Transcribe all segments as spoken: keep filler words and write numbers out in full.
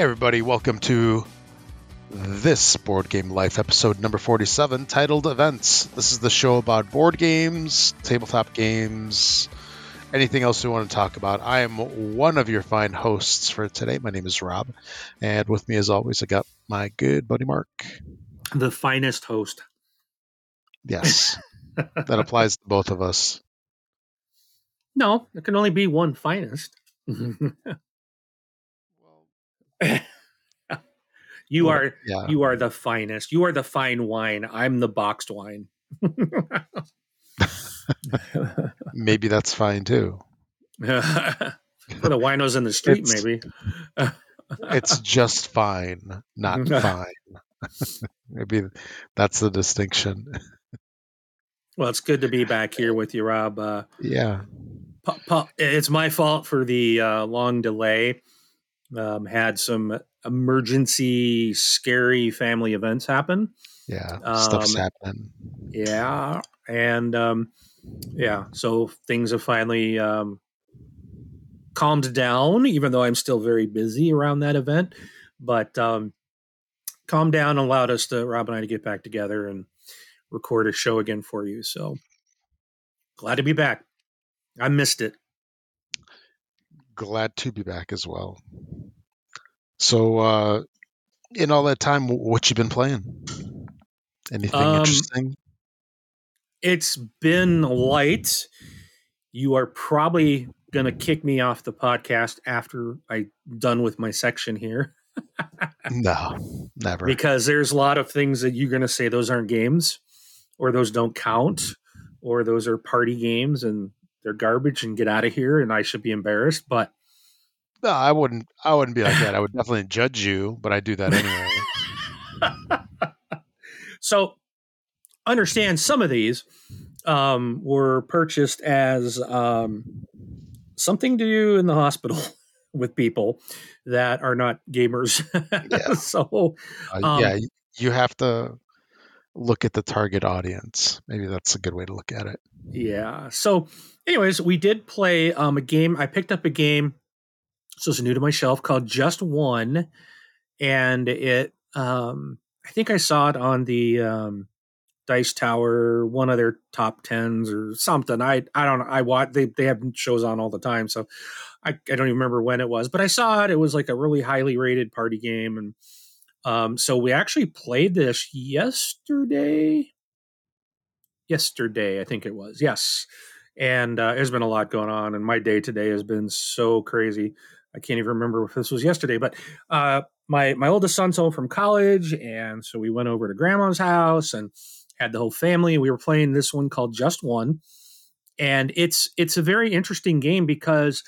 Hey everybody, welcome to this Board Game Life episode number forty-seven, titled Events. This is the show about board games, tabletop games, anything else we want to talk about. I am one of your fine hosts for today. My name is Rob, and with me as always, I got my good buddy Mark. The finest host. Yes, that applies to both of us. No, there can only be one finest. you well, are yeah. you are the finest. You are the fine wine. I'm the boxed wine. Maybe that's fine too. For the winos in the street, it's, maybe. It's just fine, not fine. Maybe that's the distinction. Well, it's good to be back here with you, Rob. Uh, yeah. Pa- pa- it's my fault for the uh, long delay. Um, had some emergency, scary family events happen. Yeah, um, stuff's happening. Yeah, and um, yeah, so things have finally um, calmed down, even though I'm still very busy around that event. But um, calmed down allowed us to, Rob and I, to get back together and record a show again for you. So glad to be back. I missed it. Glad to be back as well. So, uh, in all that time, what you been playing? Anything um, interesting? It's been light. You are probably going to kick me off the podcast after I'm done with my section here. No, never. Because there's a lot of things that you're going to say those aren't games, or those don't count, or those are party games, and they're garbage and get out of here, and I should be embarrassed, but no, I wouldn't, I wouldn't be like that. I would definitely judge you, but I do that anyway. So understand some of these um, were purchased as um, something to do in the hospital with people that are not gamers. Yeah. So um, uh, yeah, you have to look at the target audience. Maybe that's a good way to look at it. Yeah. So anyways, we did play um, a game. I picked up a game. So it's new to my shelf, called Just One. And it, um, I think I saw it on the um, Dice Tower, one of their top tens or something. I, I don't know. I watch, they, they have shows on all the time. So I, I don't even remember when it was, but I saw it. It was like a really highly rated party game. And um, so we actually played this yesterday. Yesterday, I think it was. Yes. And uh, there's been a lot going on. And my day today has been so crazy. I can't even remember if this was yesterday, but uh, my my oldest son's home from college, and so we went over to grandma's house and had the whole family. We were playing this one called Just One, and it's it's a very interesting game because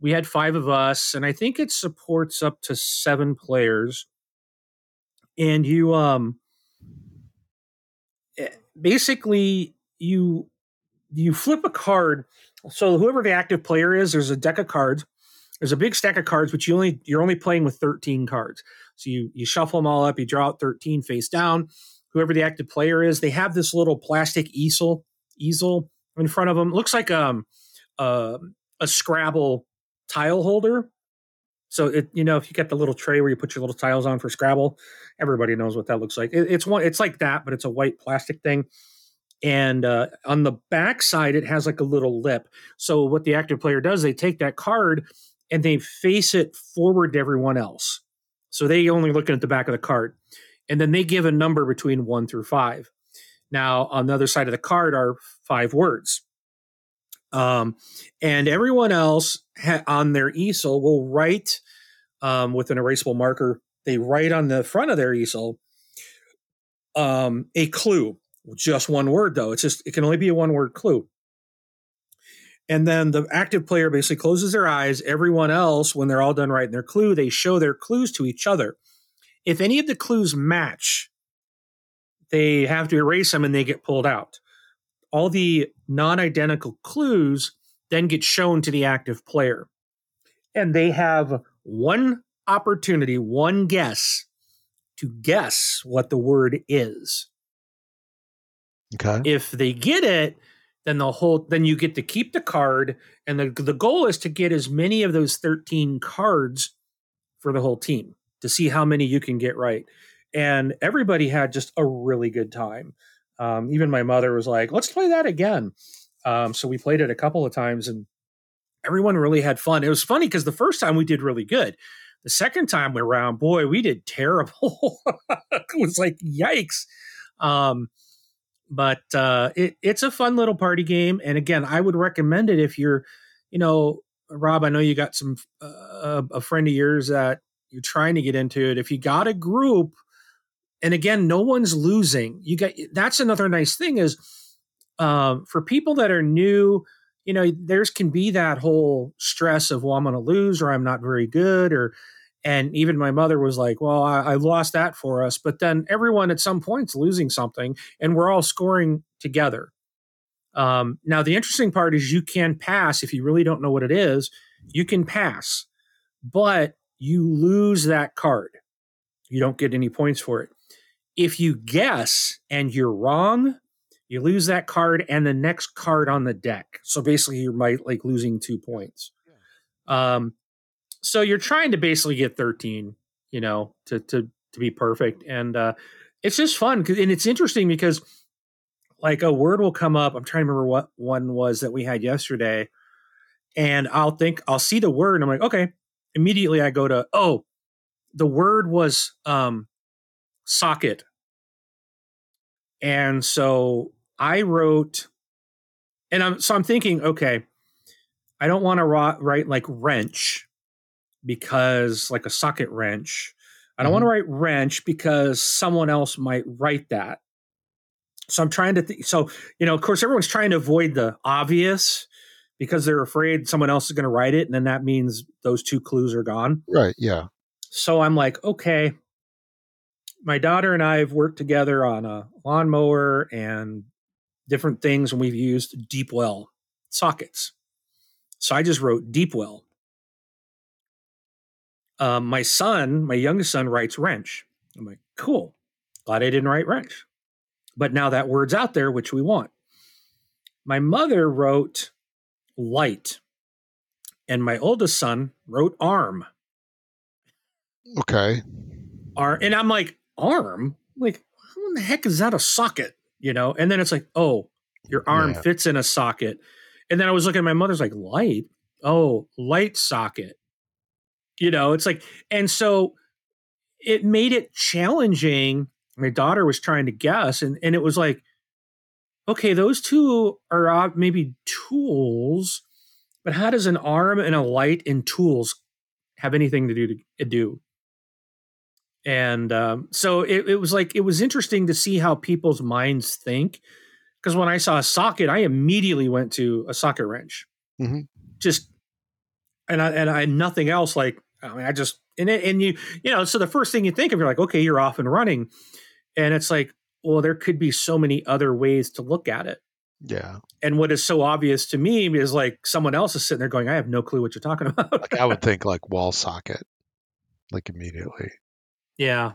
we had five of us, and I think it supports up to seven players. And you um basically you you flip a card. So whoever the active player is, there's a deck of cards. There's a big stack of cards, but you only, you're only playing with thirteen cards. So you, you shuffle them all up. You draw out thirteen face down. Whoever the active player is, they have this little plastic easel easel in front of them. It looks like um, uh, a Scrabble tile holder. So, it, you know, if you get the little tray where you put your little tiles on for Scrabble, everybody knows what that looks like. It, it's one, it's like that, but it's a white plastic thing. And uh, on the back side, it has like a little lip. So what the active player does, they take that card and they face it forward to everyone else. So they only looking at the back of the card. And then they give a number between one through five. Now, on the other side of the card are five words. Um, and everyone else ha- on their easel will write um, with an erasable marker. They write on the front of their easel um, a clue. Just one word, though. It's just, it can only be a one-word clue. And then the active player basically closes their eyes. Everyone else, when they're all done writing their clue, they show their clues to each other. If any of the clues match, they have to erase them and they get pulled out. All the non-identical clues then get shown to the active player. And they have one opportunity, one guess, to guess what the word is. Okay. If they get it, then the whole then you get to keep the card, and the the goal is to get as many of those thirteen cards for the whole team to see how many you can get right. And everybody had just a really good time. Um, even my mother was like, let's play that again. Um, so we played it a couple of times and everyone really had fun. It was funny because the first time we did really good. The second time we were around, boy, we did terrible. It was like, yikes. Um, but uh, it, it's a fun little party game. And again, I would recommend it if you're, you know, Rob, I know you got some, uh, a friend of yours that you're trying to get into it. If you got a group, and again, no one's losing. You got, that's another nice thing is um, for people that are new, you know, there's can be that whole stress of, well, I'm going to lose or I'm not very good. Or, and even my mother was like, well, I, I lost that for us. But then everyone at some point's losing something and we're all scoring together. Um, now, the interesting part is you can pass. If you really don't know what it is, you can pass, but you lose that card. You don't get any points for it. If you guess and you're wrong, you lose that card and the next card on the deck. So basically you might like losing two points. Yeah. Um, so you're trying to basically get thirteen, you know, to, to, to be perfect. And uh, it's just fun. And it's interesting because like a word will come up. I'm trying to remember what one was that we had yesterday and I'll think I'll see the word and I'm like, okay, immediately I go to, oh, the word was um, socket. And so I wrote, and I'm so I'm thinking, okay, I don't want to write like wrench because like a socket wrench. I don't mm-hmm. want to write wrench because someone else might write that. So I'm trying to think. So, you know, of course, everyone's trying to avoid the obvious because they're afraid someone else is going to write it. And then that means those two clues are gone. Right. Yeah. So I'm like, okay. My daughter and I have worked together on a lawnmower and different things, and we've used deep well sockets. So I just wrote deep well. Um, my son, my youngest son, writes wrench. I'm like, cool. Glad I didn't write wrench. But now that word's out there, which we want. My mother wrote light, and my oldest son wrote arm. Okay. Arm, and I'm like, arm? Like, how in the heck is that a socket? You know? And then it's like, oh, your arm yeah. fits in a socket. And then I was looking at my mother's like, light? Oh, light socket. You know, it's like, and so it made it challenging. My daughter was trying to guess, and, and it was like, okay, those two are maybe tools, but how does an arm and a light and tools have anything to do to, to do? And um, so it, it was like, it was interesting to see how people's minds think. Because when I saw a socket, I immediately went to a socket wrench. Mm-hmm. Just, and I, and I, nothing else. Like, I mean, I just, and it, and you, you know, so the first thing you think of, you're like, okay, you're off and running. And it's like, well, there could be so many other ways to look at it. Yeah. And what is so obvious to me is like someone else is sitting there going, I have no clue what you're talking about. Like I would think like wall socket, like immediately. Yeah.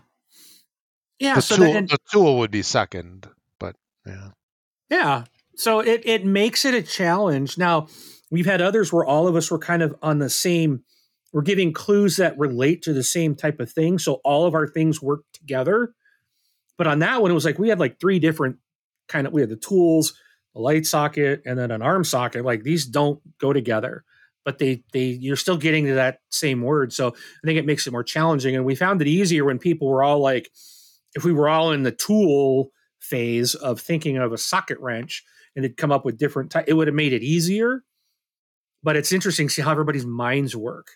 Yeah. The, so tool, then, the tool would be second, but yeah. Yeah. So it, it makes it a challenge. Now, we've had others where all of us were kind of on the same, we're giving clues that relate to the same type of thing. So all of our things work together. But on that one, it was like we had like three different kind of, we had the tools, a light socket, and then an arm socket. Like these don't go together. But they, they, you're still getting to that same word. So I think it makes it more challenging. And we found it easier when people were all like, if we were all in the tool phase of thinking of a socket wrench and it'd come up with different types, it would have made it easier. But it's interesting to see how everybody's minds work.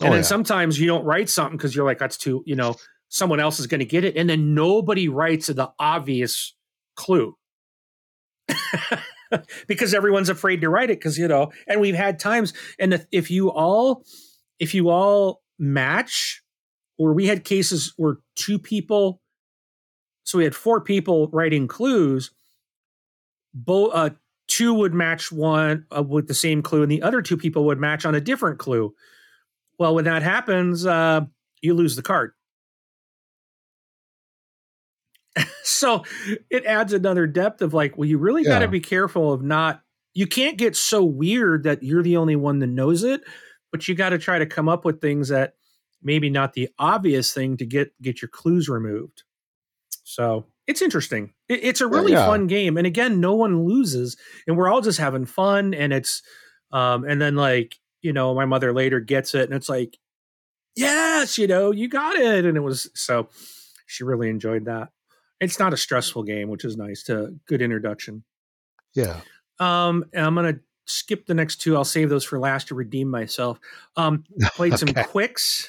And oh, then yeah. sometimes you don't write something because you're like, that's too, you know, someone else is going to get it. And then nobody writes the obvious clue. Because everyone's afraid to write it because, you know, and we've had times. And if you all, if you all match, or we had cases where two people, so we had four people writing clues, both, uh, two would match one uh, with the same clue and the other two people would match on a different clue. Well, when that happens, uh, you lose the card. So it adds another depth of like, well, you really yeah. got to be careful of not, you can't get so weird that you're the only one that knows it, but you got to try to come up with things that maybe not the obvious thing to get get your clues removed. So it's interesting. It, it's a really yeah. fun game, and again, no one loses, and we're all just having fun. And it's um, and then like you know, my mother later gets it, and it's like, yes, you know, you got it, and it was so she really enjoyed that. It's not a stressful game, which is nice. To good introduction. Yeah. Um, and I'm gonna skip the next two. I'll save those for last to redeem myself. Um, played okay. some Qwixx.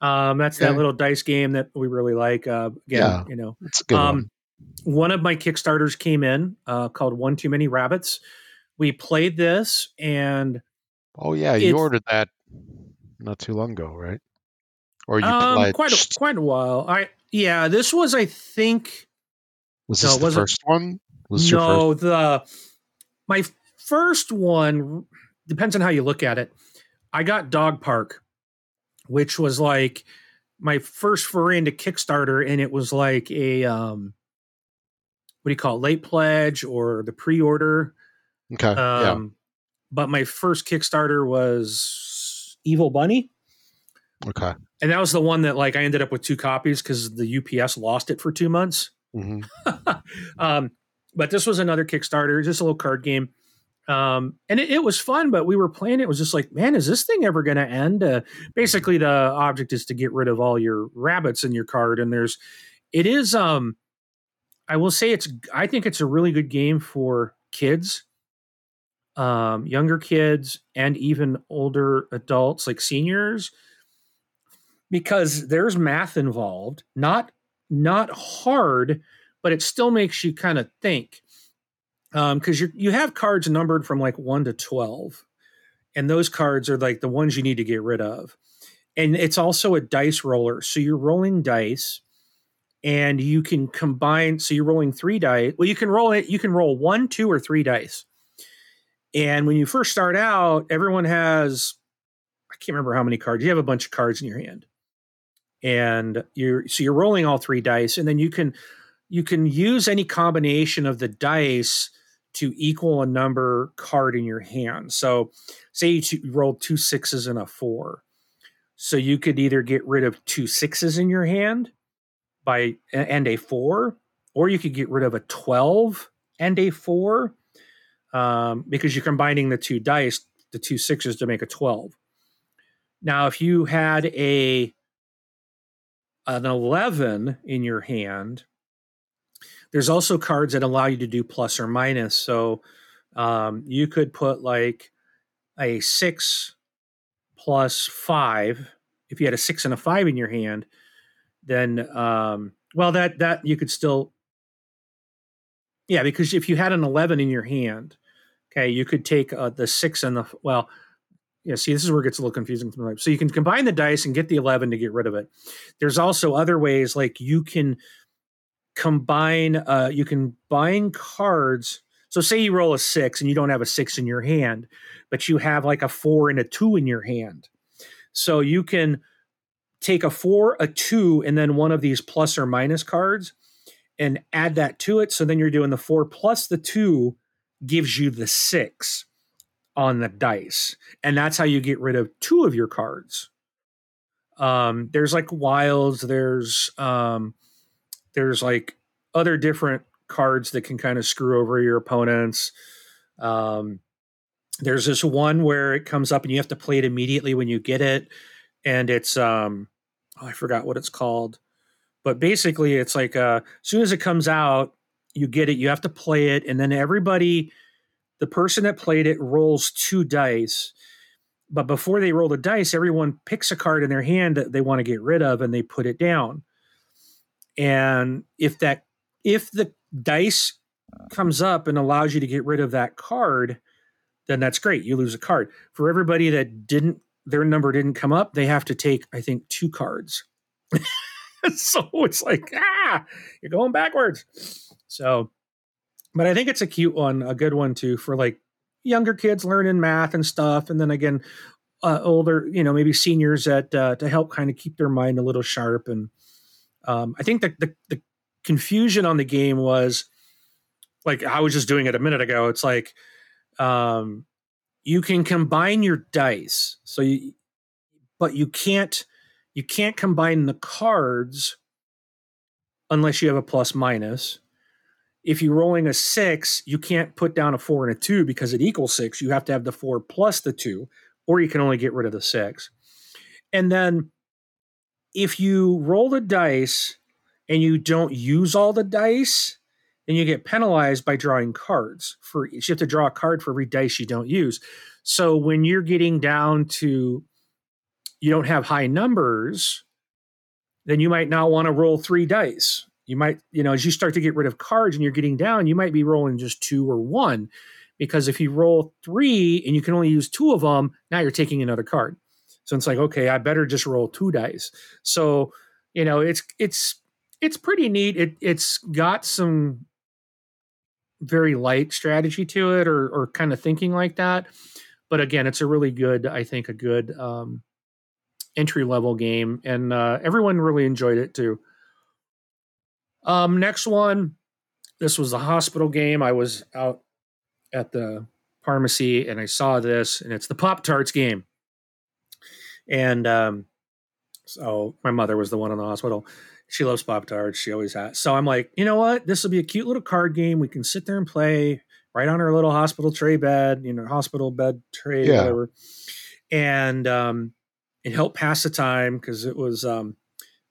Um, that's okay. that little dice game that we really like. Uh, again, yeah, you know, it's a good um, one. One of my Kickstarters came in uh, called One Two Many Rabbits. We played this, and oh yeah, you ordered that not too long ago, right? Or you um, played quite a, quite a while. I yeah, this was I think was this no, the first one? Was no, first? the my. First one depends on how you look at it. I got Dog Park, which was like my first foray into Kickstarter, and it was like a um, what do you call it, late pledge or the pre-order. Okay. Um, yeah. But my first Kickstarter was Evil Bunny. Okay. And that was the one that like I ended up with two copies because the U P S lost it for two months. Mm-hmm. um, but this was another Kickstarter, just a little card game. Um, and it, it was fun, but we were playing. It was just like, man, is this thing ever going to end? Uh, basically, the object is to get rid of all your rabbits in your card. And there's, it is, um, I will say it's, I think it's a really good game for kids, um, younger kids, and even older adults like seniors, because there's math involved, not, not hard, but it still makes you kind of think. Um, cause you you have cards numbered from like one to twelve, and those cards are like the ones you need to get rid of. And it's also a dice roller. So you're rolling dice and you can combine. So you're rolling three dice. Well, you can roll it. You can roll one, two, or three dice. And when you first start out, everyone has, I can't remember how many cards. You have a bunch of cards in your hand, and you're, so you're rolling all three dice, and then you can, you can use any combination of the dice to equal a number card in your hand. So say you, t- you rolled two sixes and a four. So you could either get rid of two sixes in your hand by and a four, or you could get rid of a twelve and a four, um, because you're combining the two dice, the two sixes, to make a twelve. Now, if you had a an eleven in your hand, there's also cards that allow you to do plus or minus. So um, you could put like a six plus five. If you had a six and a five in your hand, then, um, well, that, that you could still, yeah, because if you had an eleven in your hand, okay, you could take uh, the six and the, well, yeah, see, this is where it gets a little confusing. So you can combine the dice and get the eleven to get rid of it. There's also other ways, like you can combine uh you can combine cards. So say you roll a six and you don't have a six in your hand, but you have like a four and a two in your hand, so you can take a four, a two, and then one of these plus or minus cards and add that to it. So then you're doing the four plus the two gives you the six on the dice, and that's how you get rid of two of your cards. Um there's like wilds, there's um there's like other different cards that can kind of screw over your opponents. Um, there's this one where it comes up and you have to play it immediately when you get it. And it's, um, oh, I forgot what it's called, but basically it's like, uh, as soon as it comes out, you get it, you have to play it. And then everybody, the person that played it, rolls two dice, but before they roll the dice, everyone picks a card in their hand that they want to get rid of, and they put it down. And if that, if the dice comes up and allows you to get rid of that card, then that's great. You lose a card. For everybody that didn't, their number didn't come up, they have to take, I think, two cards. So it's like, ah, you're going backwards. So, but I think it's a cute one, a good one too, for like younger kids learning math and stuff. And then again, uh, older, you know, maybe seniors that, uh, to help kind of keep their mind a little sharp. And, Um, I think the, the the confusion on the game was, like I was just doing it a minute ago. It's like um, you can combine your dice, so you, but you can't you can't combine the cards unless you have a plus minus. If you're rolling a six, you can't put down a four and a two because it equals six. You have to have the four plus the two, or you can only get rid of the six. And then if you roll the dice and you don't use all the dice, then you get penalized by drawing cards. For you have to draw a card for every dice you don't use. So when you're getting down to you don't have high numbers, then you might not want to roll three dice. You might, you know, as you start to get rid of cards and you're getting down, you might be rolling just two or one, because if you roll three and you can only use two of them, now you're taking another card. So it's like, okay, I better just roll two dice. So, you know, it's it's it's pretty neat. It it's got some very light strategy to it, or or kind of thinking like that. But again, it's a really good, I think, a good um, entry level game, and uh, everyone really enjoyed it too. Um, next one, this was a hospital game. I was out at the pharmacy and I saw this, and it's the Pop-Tarts game. And um, so my mother was the one in the hospital. She loves Pop-Tarts. She always has. So I'm like, you know what? This will be a cute little card game. We can sit there and play right on our little hospital tray bed, you know, hospital bed tray, yeah. whatever. And um, it helped pass the time because it was um,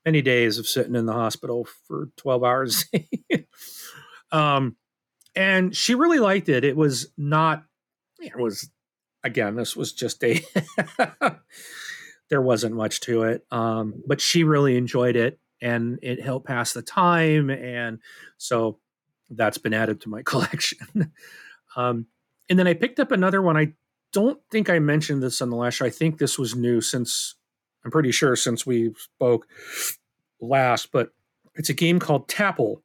many days of sitting in the hospital for twelve hours. um, and she really liked it. It was not, it was, again, this was just a... There wasn't much to it, um, but she really enjoyed it, and it helped pass the time, and so that's been added to my collection. um, and then I picked up another one. I don't think I mentioned this on the last show. I think this was new since, I'm pretty sure since we spoke last, but it's a game called Tapple,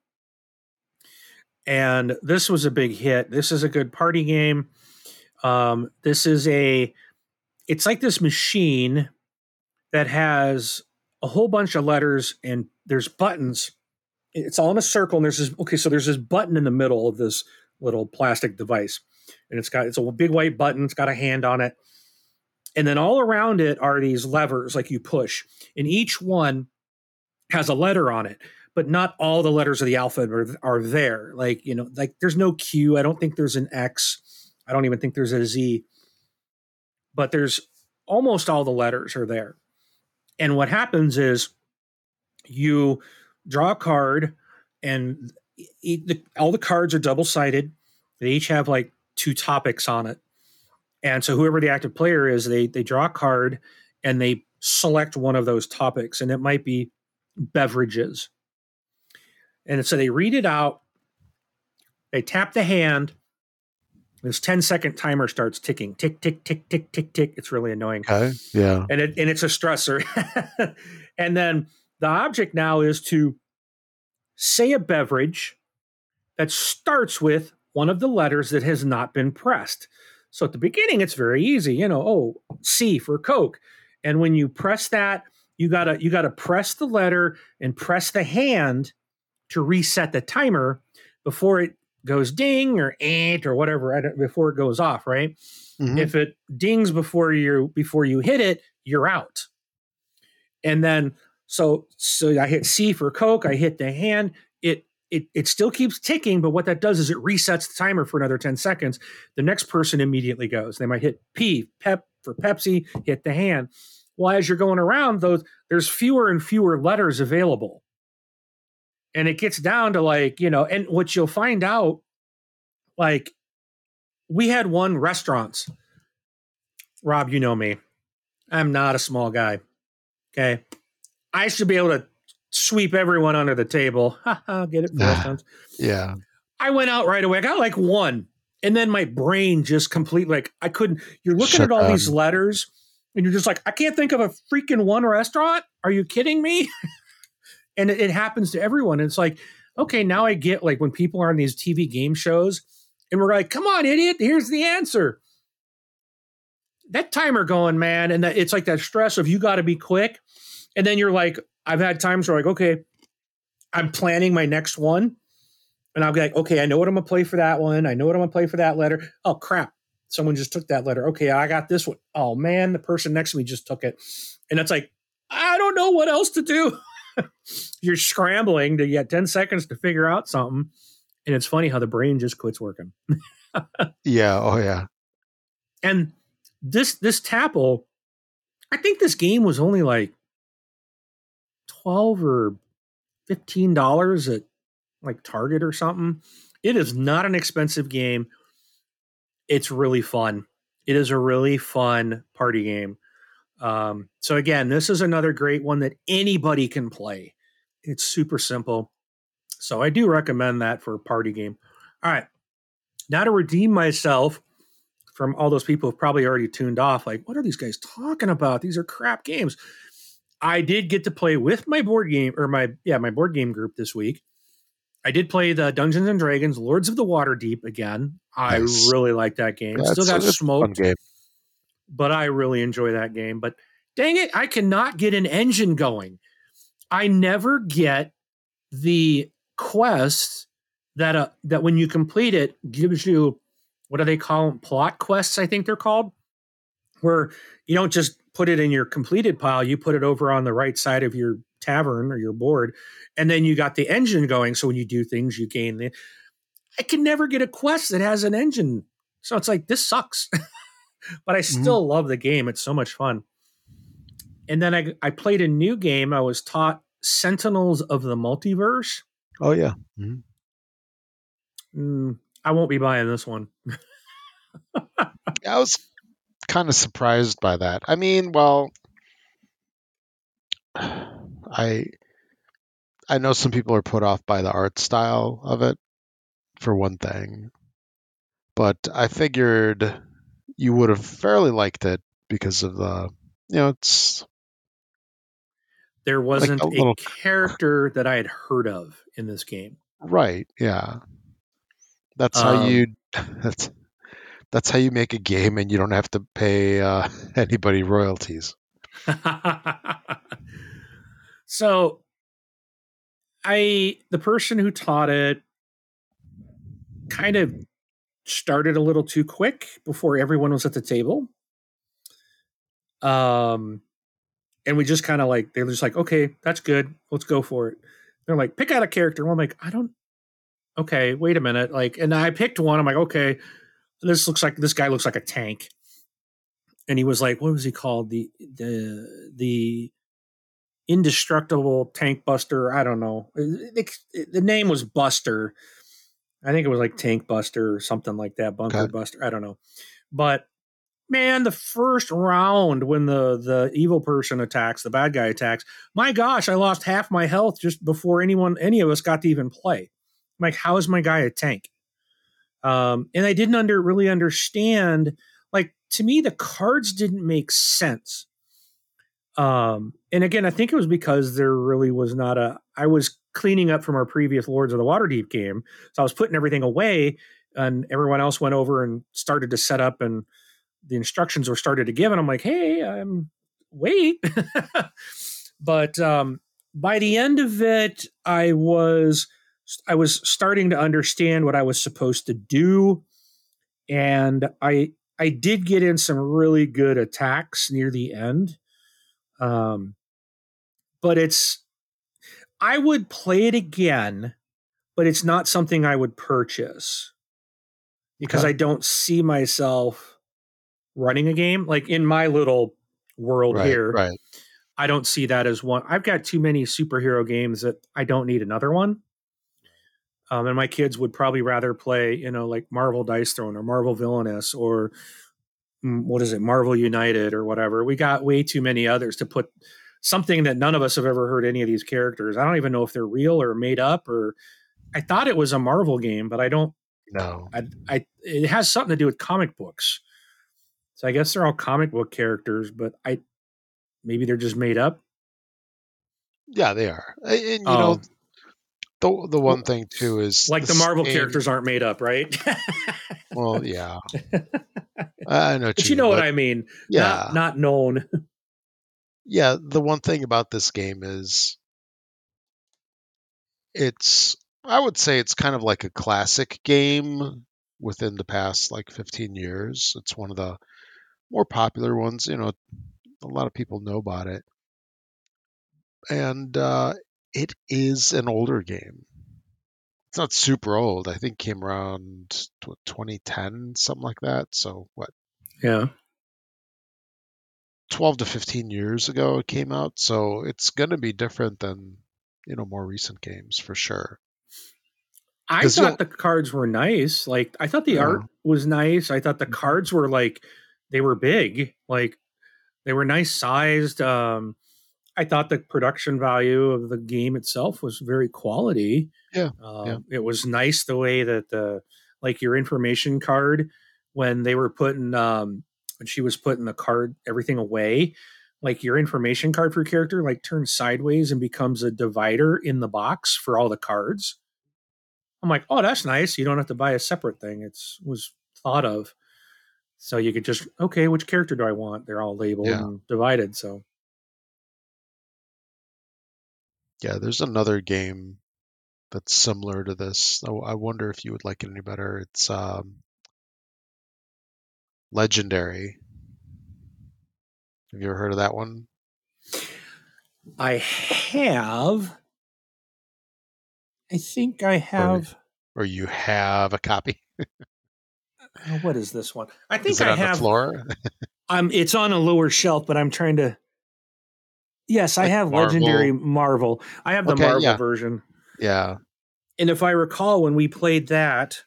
and this was a big hit. This is a good party game. Um, this is a, it's like this machine that has a whole bunch of letters and there's buttons. It's all in a circle. And there's this, okay, so there's this button in the middle of this little plastic device. And it's got, it's a big white button. It's got a hand on it. And then all around it are these levers, like you push. And each one has a letter on it, but not all the letters of the alphabet are, are there. Like, you know, like there's no Q. I don't think there's an X. I don't even think there's a Z. But there's almost all the letters are there. And what happens is you draw a card, and the, all the cards are double-sided. They each have like two topics on it. And so whoever the active player is, they they draw a card and they select one of those topics. And it might be beverages. And so they read it out. They tap the hand. This ten second timer starts ticking, tick, tick, tick, tick, tick, tick. It's really annoying. Okay. Yeah. And it, and it's a stressor. And then the object now is to say a beverage that starts with one of the letters that has not been pressed. So at the beginning, it's very easy, you know, oh, C for Coke. And when you press that, you gotta, you gotta press the letter and press the hand to reset the timer before it goes ding or ant or whatever, I don't, before it goes off, right? Mm-hmm. If it dings before you before you hit it, you're out. And then so so I hit C for Coke, I hit the hand, it it it still keeps ticking, but what that does is it resets the timer for another ten seconds. The next person immediately goes. They might hit P, Pep for Pepsi, hit the hand. Well, as you're going around, those there's fewer and fewer letters available. And it gets down to like, you know, and what you'll find out, like we had one restaurants. Rob, you know me. I'm not a small guy. Okay. I should be able to sweep everyone under the table. I'll get it for restaurants. Yeah. I went out right away. I got like one. And then my brain just completely, like I couldn't, you're looking Shut at all up. These letters and you're just like, I can't think of a freaking one restaurant. Are you kidding me? And it happens to everyone. It's like, okay, now I get like when people are on these T V game shows and we're like, come on, idiot, here's the answer. That timer going, man. And that, it's like that stress of you got to be quick. And then you're like, I've had times where like, okay, I'm planning my next one. And I'll be like, okay, I know what I'm going to play for that one. I know what I'm going to play for that letter. Oh, crap. Someone just took that letter. Okay, I got this one. Oh, man, the person next to me just took it. And that's like, I don't know what else to do. You're scrambling to get ten seconds to figure out something. And it's funny how the brain just quits working. Yeah. Oh, yeah. And this, this Tapple, I think this game was only like twelve or fifteen dollars at like Target or something. It is not an expensive game. It's really fun. It is a really fun party game. Um, so again, this is another great one that anybody can play. It's super simple. So I do recommend that for a party game. All right. Now to redeem myself from all those people who've probably already tuned off, like, what are these guys talking about? These are crap games. I did get to play with my board game or my, yeah, my board game group this week. I did play the Dungeons and Dragons Lords of the Waterdeep again. I nice. really like that game. Yeah, Still got smoked, game. but I really enjoy that game. But dang it, I cannot get an engine going. I never get the quests that uh, that when you complete it gives you, what do they call them? Plot quests, I think they're called, where you don't just put it in your completed pile. You put it over on the right side of your tavern or your board, and then you got the engine going. So when you do things, you gain the... I can never get a quest that has an engine. So it's like, this sucks. But I still mm-hmm. love the game. It's so much fun. And then I, I played a new game. I was taught Sentinels of the Multiverse. Oh, yeah. Mm-hmm. Mm, I won't be buying this one. I was kind of surprised by that. I mean, well... I I know some people are put off by the art style of it, for one thing. But I figured you would have fairly liked it because of the, you know, it's... There wasn't like a, a little... character that I had heard of in this game. Right, yeah. That's um, how you... That's, that's how you make a game and you don't have to pay uh, anybody royalties. So I, the person who taught it kind of started a little too quick before everyone was at the table. Um, and we just kind of like, they were just like, okay, that's good. Let's go for it. They're like, pick out a character. And I'm like, I don't, okay, wait a minute. Like, and I picked one. I'm like, okay, this looks like, this guy looks like a tank. And he was like, what was he called? The, the, the. Indestructible Tank Buster. I don't know. It, it, the name was Buster. I think it was like Tank Buster or something like that. Bunker okay. Buster. I don't know. But man, the first round when the, the evil person attacks, the bad guy attacks, my gosh, I lost half my health just before anyone, any of us got to even play. I'm like, how is my guy a tank? Um, and I didn't under really understand. Like, to me, the cards didn't make sense. Um, and again, I think it was because there really was not a, I was cleaning up from our previous Lords of the Waterdeep game. So I was putting everything away and everyone else went over and started to set up and the instructions were started to give. And I'm like, hey, I'm wait. But, um, by the end of it, I was, I was starting to understand what I was supposed to do. And I, I did get in some really good attacks near the end. Um, but it's, I would play it again, but it's not something I would purchase because okay. I don't see myself running a game. Like in my little world right, here, right. I don't see that as one. I've got too many superhero games that I don't need another one. Um, and my kids would probably rather play, you know, like Marvel Dice Throne or Marvel Villainous or, what is it, Marvel United or whatever. We got way too many others to put something that none of us have ever heard any of these characters. I don't even know if they're real or made up, or I thought it was a Marvel game, but I don't know. I, I, it has something to do with comic books. So I guess they're all comic book characters, but I, maybe they're just made up. Yeah, they are. And you um, know, the the one thing too is like the, the Marvel same... characters aren't made up, right? Well, yeah. I know, but you know but, what I mean. Yeah, not, not known. Yeah, the one thing about this game is, it's I would say it's kind of like a classic game within the past like fifteen years. It's one of the more popular ones. You know, a lot of people know about it. and uh, it is an older game. It's not super old. I think it came around twenty ten, something like that. So what? Yeah. twelve to fifteen years ago it came out, so it's going to be different than, you know, more recent games for sure. I thought the cards were nice. Like, I thought the yeah. art was nice. I thought the cards were, like, they were big. Like, they were nice sized. Um, I thought the production value of the game itself was very quality. Yeah. Um, yeah. It was nice the way that the, like, your information card, when they were putting, um, when she was putting the card, everything away, like your information card for your character, like, turns sideways and becomes a divider in the box for all the cards. I'm like, oh, that's nice. You don't have to buy a separate thing. It's was thought of. So you could just, okay, which character do I want? They're all labeled yeah. and divided. So. Yeah, there's another game that's similar to this. Oh, I wonder if you would like it any better. It's um, Legendary. Have you ever heard of that one? I have. I think I have. Or, or you have a copy? uh, what is this one? I think is it I on have. The floor? um, it's on a lower shelf, but I'm trying to. Yes, like I have Marvel. Legendary Marvel. I have the okay, Marvel yeah. version. Yeah. And if I recall, when we played that,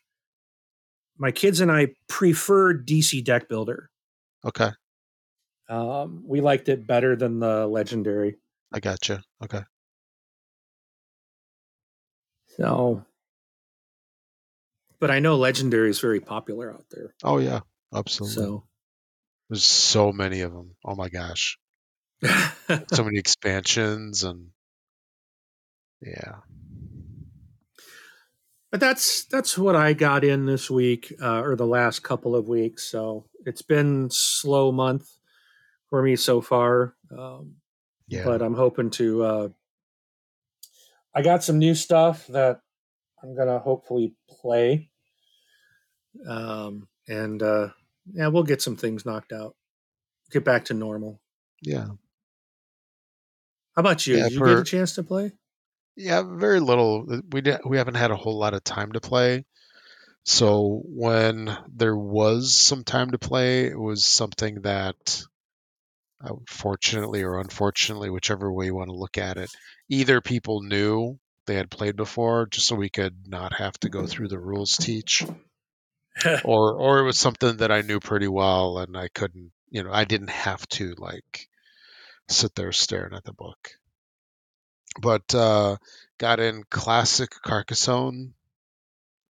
my kids and I preferred D C Deck Builder. Okay. Um, we liked it better than the Legendary. I gotcha. Okay. So, but I know Legendary is very popular out there. Oh yeah, absolutely. So there's so many of them. Oh my gosh. So many expansions and yeah. But that's that's what I got in this week uh, or the last couple of weeks. So it's been slow month for me so far. Um, yeah. But I'm hoping to uh, I got some new stuff that I'm going to hopefully play. Um, and uh, yeah, we'll get some things knocked out. Get back to normal. Yeah. How about you? Yeah, Did you for, get a chance to play? Yeah, very little. We did, we haven't had a whole lot of time to play. So when there was some time to play, it was something that, fortunately or unfortunately, whichever way you want to look at it, either people knew they had played before just so we could not have to go through the rules teach, or or it was something that I knew pretty well and I couldn't, you know, I didn't have to like sit there staring at the book. But uh, got in classic Carcassonne.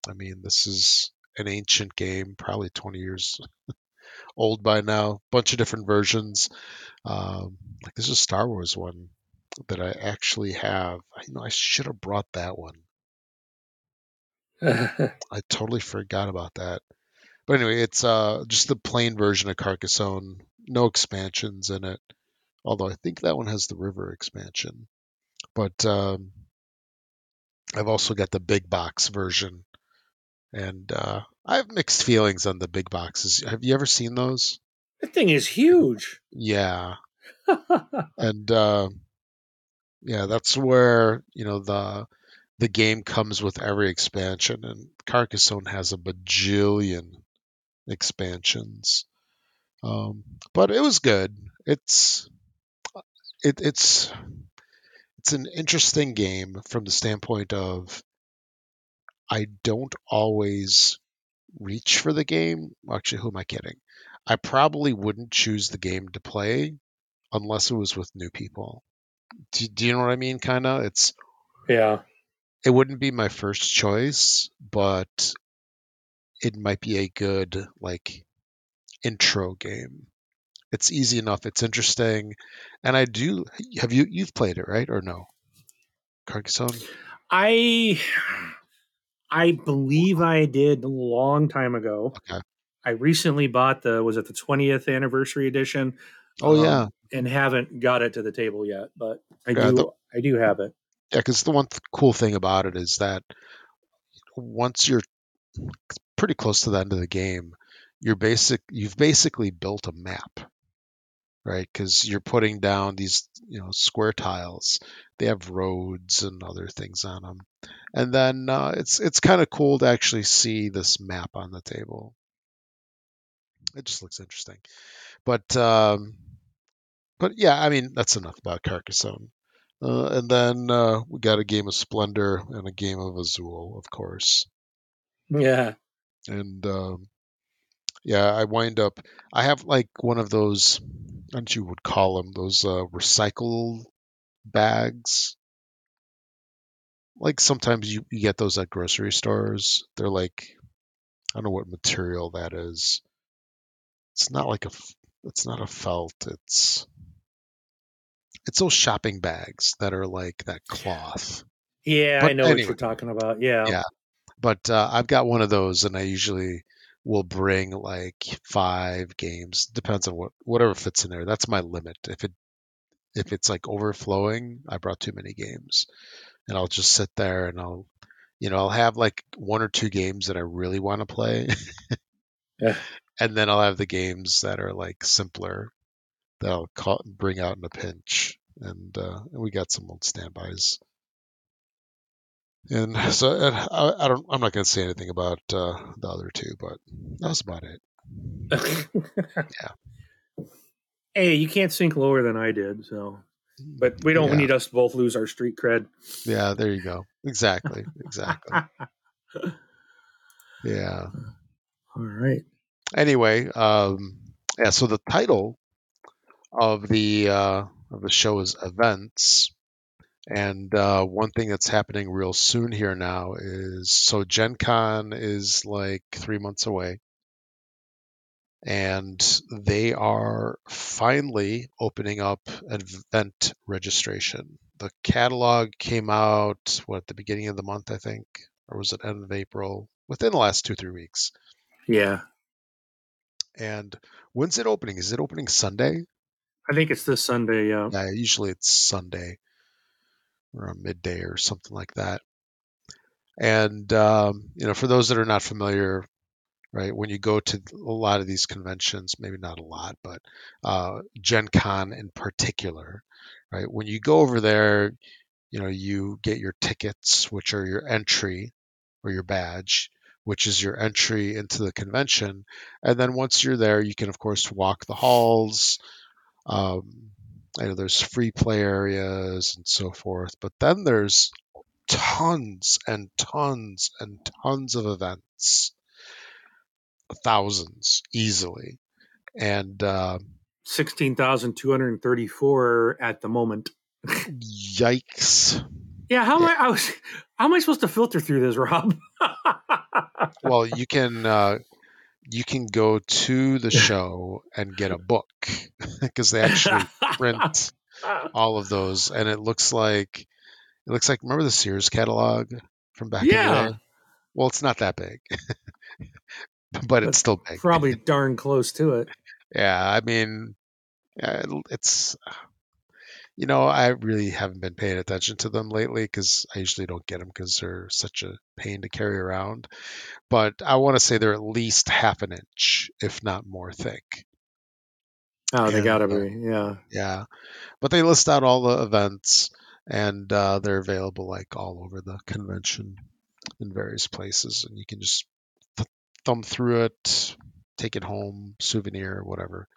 I mean, this is an ancient game, probably twenty years old by now. Bunch of different versions. Um, like this is a Star Wars one that I actually have. You know, I should have brought that one. I totally forgot about that. But anyway, it's uh, just the plain version of Carcassonne. No expansions in it. Although I think that one has the river expansion. But um, I've also got the big box version. And uh, I have mixed feelings on the big boxes. Have you ever seen those? That thing is huge. Yeah. and uh, yeah, that's where, you know, the the game comes with every expansion, and Carcassonne has a bajillion expansions. Um, but it was good. It's it, it's it's an interesting game from the standpoint of I don't always reach for the game. Actually, who am I kidding? I probably wouldn't choose the game to play unless it was with new people. Do, do you know what I mean? Kind of. It's yeah. It wouldn't be my first choice, but it might be a good like intro game. It's easy enough. It's interesting, and I do. Have you? You've played it, right? Or no? Carcassonne. I. I believe I did a long time ago. Okay. I recently bought the, was it the twentieth anniversary edition? Oh, um, yeah. And haven't got it to the table yet, but I yeah, do the, I do have it. Yeah, because the one th- cool thing about it is that once you're pretty close to the end of the game, you're basic, you've basically built a map. right? Because you're putting down these, you know, square tiles. They have roads and other things on them. And then uh, it's it's kind of cool to actually see this map on the table. It just looks interesting. But um, but yeah, I mean, that's enough about Carcassonne. Uh, and then uh, we got a game of Splendor and a game of Azul, of course. Yeah. And um, yeah, I wind up, I have like one of those, I don't know what you would call them, those uh, recycle bags. Like sometimes you, you get those at grocery stores. They're like, I don't know what material that is. It's not like a, it's not a felt. It's, it's those shopping bags that are like that cloth. Yeah, but I know anyway, what you're talking about. Yeah. Yeah. But uh, I've got one of those, and I usually will bring like five games. Depends on what whatever fits in there. That's my limit. If it if it's like overflowing, I brought too many games, and I'll just sit there and I'll, you know, I'll have like one or two games that I really want to play, yeah. And then I'll have the games that are like simpler that I'll call, bring out in a pinch. And uh, we got some old standbys. And so I, I don't. I'm not going to say anything about uh, the other two, but that's about it. Yeah. Hey, you can't sink lower than I did, so. But we don't yeah. need us to both lose our street cred. Yeah, there you go. Exactly. Exactly. Yeah. All right. Anyway, um, yeah. So the title of the uh, of the show is Events. And uh, one thing that's happening real soon here now is, so Gen Con is like three months away. And they are finally opening up event registration. The catalog came out, what, at the beginning of the month, I think? Or was it end of April? Within the last two, three weeks. Yeah. And when's it opening? Is it opening Sunday? I think it's this Sunday, yeah. Yeah, usually it's Sunday. Or midday or something like that. And, um, you know, for those that are not familiar, right, when you go to a lot of these conventions, maybe not a lot, but uh, Gen Con in particular, right, when you go over there, you know, you get your tickets, which are your entry or your badge, which is your entry into the convention. And then once you're there, you can, of course, walk the halls, um, I know there's free play areas and so forth, but then there's tons and tons and tons of events, thousands easily, and uh, sixteen thousand two hundred thirty-four at the moment. Yikes! Yeah, how am yeah. I? I was, how am I supposed to filter through this, Rob? Well, you can. Uh, You can go to the show and get a book because they actually print all of those, and it looks like it looks like remember the Sears catalog from back yeah. in the day? Well, it's not that big, but That's it's still big. Probably darn close to it. Yeah, I mean, it's you know I really haven't been paying attention to them lately because I usually don't get them because they're such a pain to carry around. But I want to say they're at least half an inch, if not more thick. Oh, they and, gotta be, yeah. Yeah. But they list out all the events, and uh, they're available like all over the convention in various places. And you can just th- thumb through it, take it home, souvenir, whatever.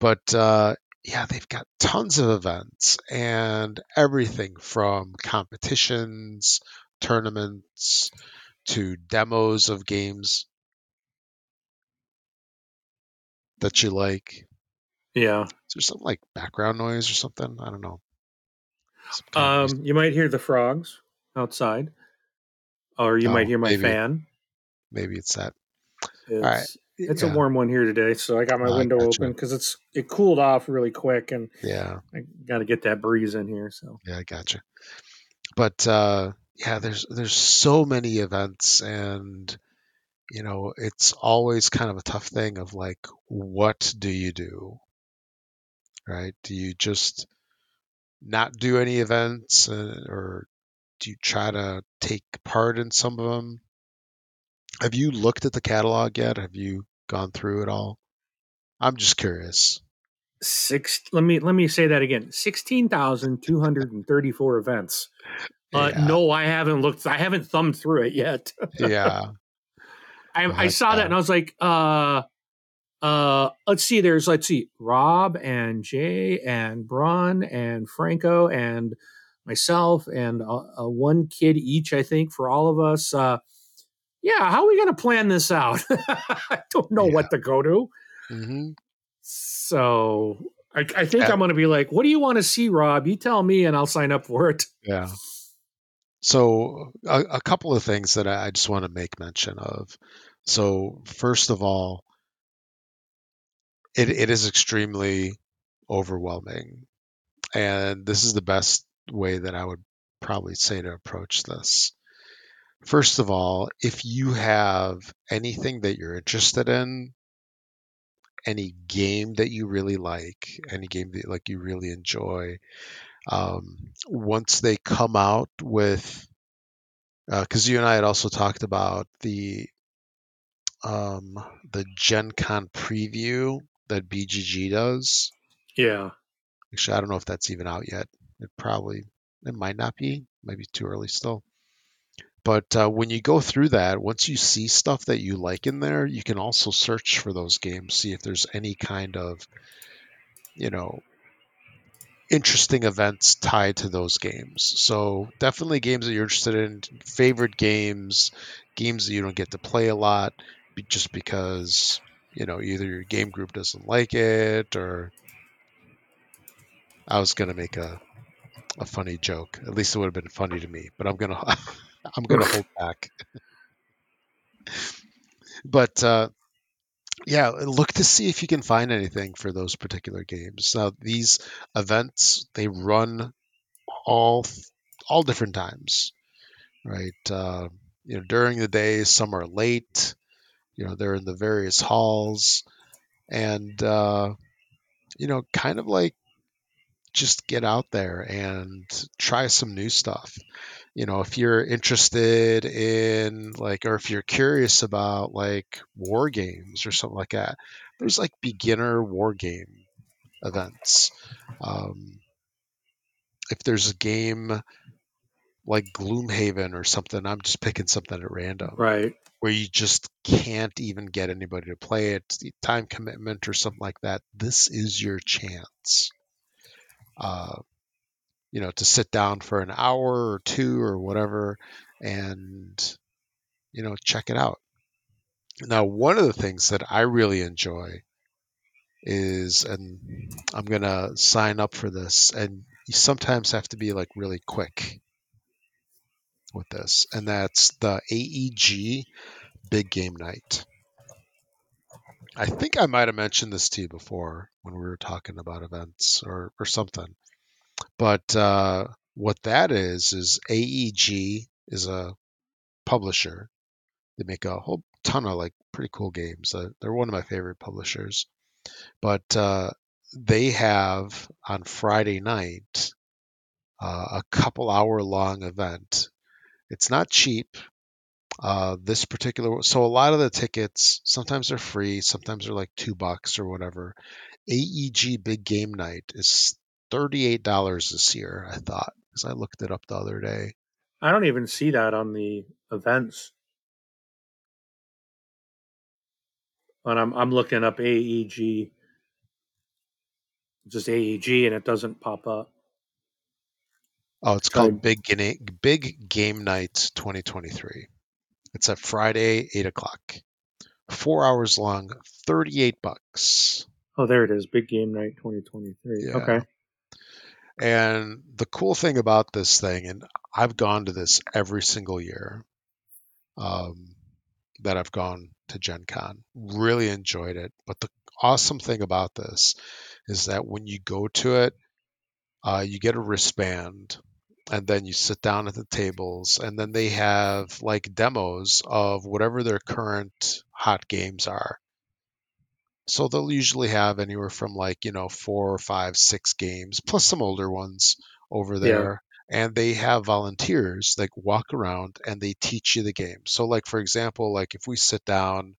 But uh, yeah, they've got tons of events and everything from competitions, tournaments, to demos of games that you like. Yeah. Is there some like background noise or something? I don't know. Um, you might hear the frogs outside, or you oh, might hear my maybe, fan. Maybe it's that. It's, All right. It's yeah. a warm one here today, so I got my oh, window gotcha. open because it's it cooled off really quick, and yeah, I got to get that breeze in here. So yeah, I gotcha. But. Uh, Yeah, there's there's so many events, and you know it's always kind of a tough thing of like, what do you do, right? Do you just not do any events, uh, or do you try to take part in some of them? Have you looked at the catalog yet? Have you gone through it all? I'm just curious. Six. Let me let me say that again. Sixteen thousand two hundred and thirty-four events. Uh, yeah. No, I haven't looked. I haven't thumbed through it yet. yeah, I, I saw that and I was like, uh, uh, let's see. There's let's see, Rob and Jay and Braun and Franco and myself and uh, uh, one kid each. I think for all of us. Uh, yeah, how are we going to plan this out? I don't know yeah. what to go to. Mm-hmm. So I, I think yeah. I'm going to be like, what do you want to see, Rob? You tell me and I'll sign up for it. Yeah. So a, a couple of things that I just want to make mention of. So first of all, it it is extremely overwhelming. And this is the best way that I would probably say to approach this. First of all, if you have anything that you're interested in, any game that you really like, any game that like you really enjoy, um, once they come out with, because uh, you and I had also talked about the um, the Gen Con preview that B G G does. Yeah. Actually, I don't know if that's even out yet. It probably, it might not be. Maybe too early still. But uh, when you go through that, once you see stuff that you like in there, you can also search for those games, see if there's any kind of, you know, interesting events tied to those games. So definitely games that you're interested in, favorite games, games that you don't get to play a lot just because, you know, either your game group doesn't like it or I was going to make a, a funny joke. At least it would have been funny to me, but I'm going to... I'm going to hold back. But, uh, yeah, look to see if you can find anything for those particular games. Now, these events, they run all all different times, right? Uh, you know, during the day, some are late. You know, they're in the various halls. And, uh, you know, kind of like just get out there and try some new stuff. You know, if you're interested in like, or if you're curious about like war games or something like that, there's like beginner war game events. Um, if there's a game like Gloomhaven or something, I'm just picking something at random, right? Where you just can't even get anybody to play it, time commitment or something like that. This is your chance. Uh, you know, to sit down for an hour or two or whatever and, you know, check it out. Now, one of the things that I really enjoy is, and I'm going to sign up for this, and you sometimes have to be like really quick with this, and that's the A E G Big Game Night. I think I might have mentioned this to you before when we were talking about events or, or something. But uh, what that is, is A E G is a publisher. They make a whole ton of like pretty cool games. Uh, they're one of my favorite publishers. But uh, they have on Friday night uh, a couple hour long event. It's not cheap. Uh, this particular, so a lot of the tickets, sometimes they're free, sometimes they're like two bucks or whatever. A E G Big Game Night is thirty-eight dollars this year, I thought, because I looked it up the other day. I don't even see that on the events. And I'm I'm looking up A E G, just A E G, and it doesn't pop up. Oh, it's called um, Big Big Game Night twenty twenty-three. It's at Friday, eight o'clock, four hours long, thirty-eight bucks. Oh, there it is, Big Game Night twenty twenty-three. Yeah. Okay. And the cool thing about this thing, and I've gone to this every single year um, that I've gone to Gen Con, really enjoyed it. But the awesome thing about this is that when you go to it, uh, you get a wristband and then you sit down at the tables and then they have like demos of whatever their current hot games are. So they'll usually have anywhere from like, you know, four or five, six games, plus some older ones over there. Yeah. And they have volunteers like walk around and they teach you the game. So like, for example, like if we sit down,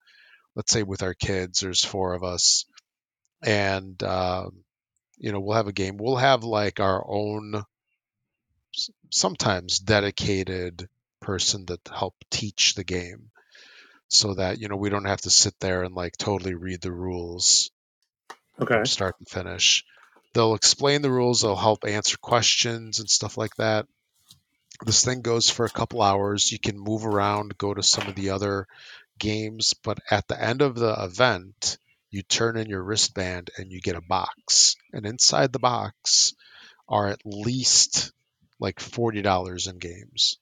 let's say with our kids, there's four of us and, um, you know, we'll have a game. We'll have like our own sometimes dedicated person that help teach the game so that, you know, we don't have to sit there and like totally read the rules. Okay. From start to finish. They'll explain the rules. They'll help answer questions and stuff like that. This thing goes for a couple hours. You can move around, go to some of the other games, but at the end of the event, you turn in your wristband and you get a box. And inside the box are at least like forty dollars in games.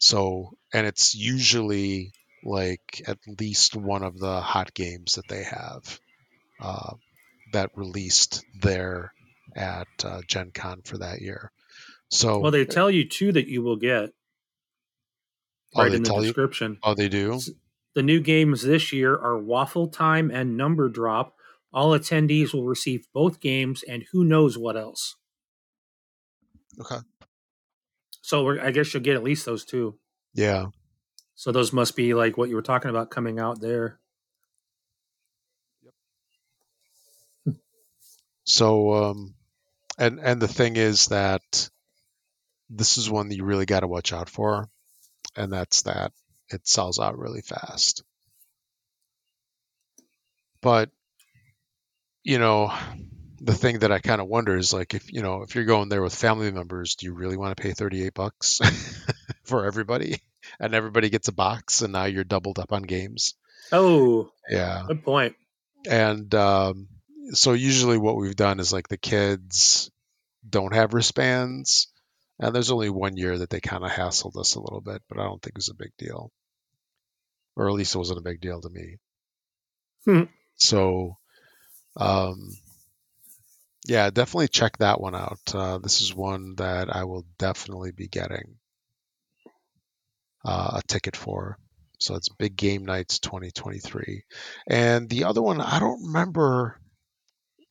So, and it's usually like at least one of the hot games that they have uh, that released there at uh, Gen Con for that year. So, well, they tell you too that you will get right oh, in the description. You? Oh, they do. The new games this year are Waffle Time and Number Drop. All attendees will receive both games and who knows what else. Okay. So we're, I guess you'll get at least those two. Yeah. So those must be like what you were talking about coming out there. Yep. So, um, and and the thing is that this is one that you really got to watch out for, and that's that it sells out really fast. But, you know, the thing that I kind of wonder is like, if, you know, if you're going there with family members, do you really want to pay thirty-eight bucks for everybody and everybody gets a box and now you're doubled up on games? Oh, yeah. Good point. And um, so usually what we've done is like the kids don't have wristbands. And there's only one year that they kind of hassled us a little bit, but I don't think it was a big deal. Or at least it wasn't a big deal to me. Hmm. So, um, yeah, definitely check that one out. Uh, this is one that I will definitely be getting uh, a ticket for. So it's Big Game Nights twenty twenty-three. And the other one, I don't remember.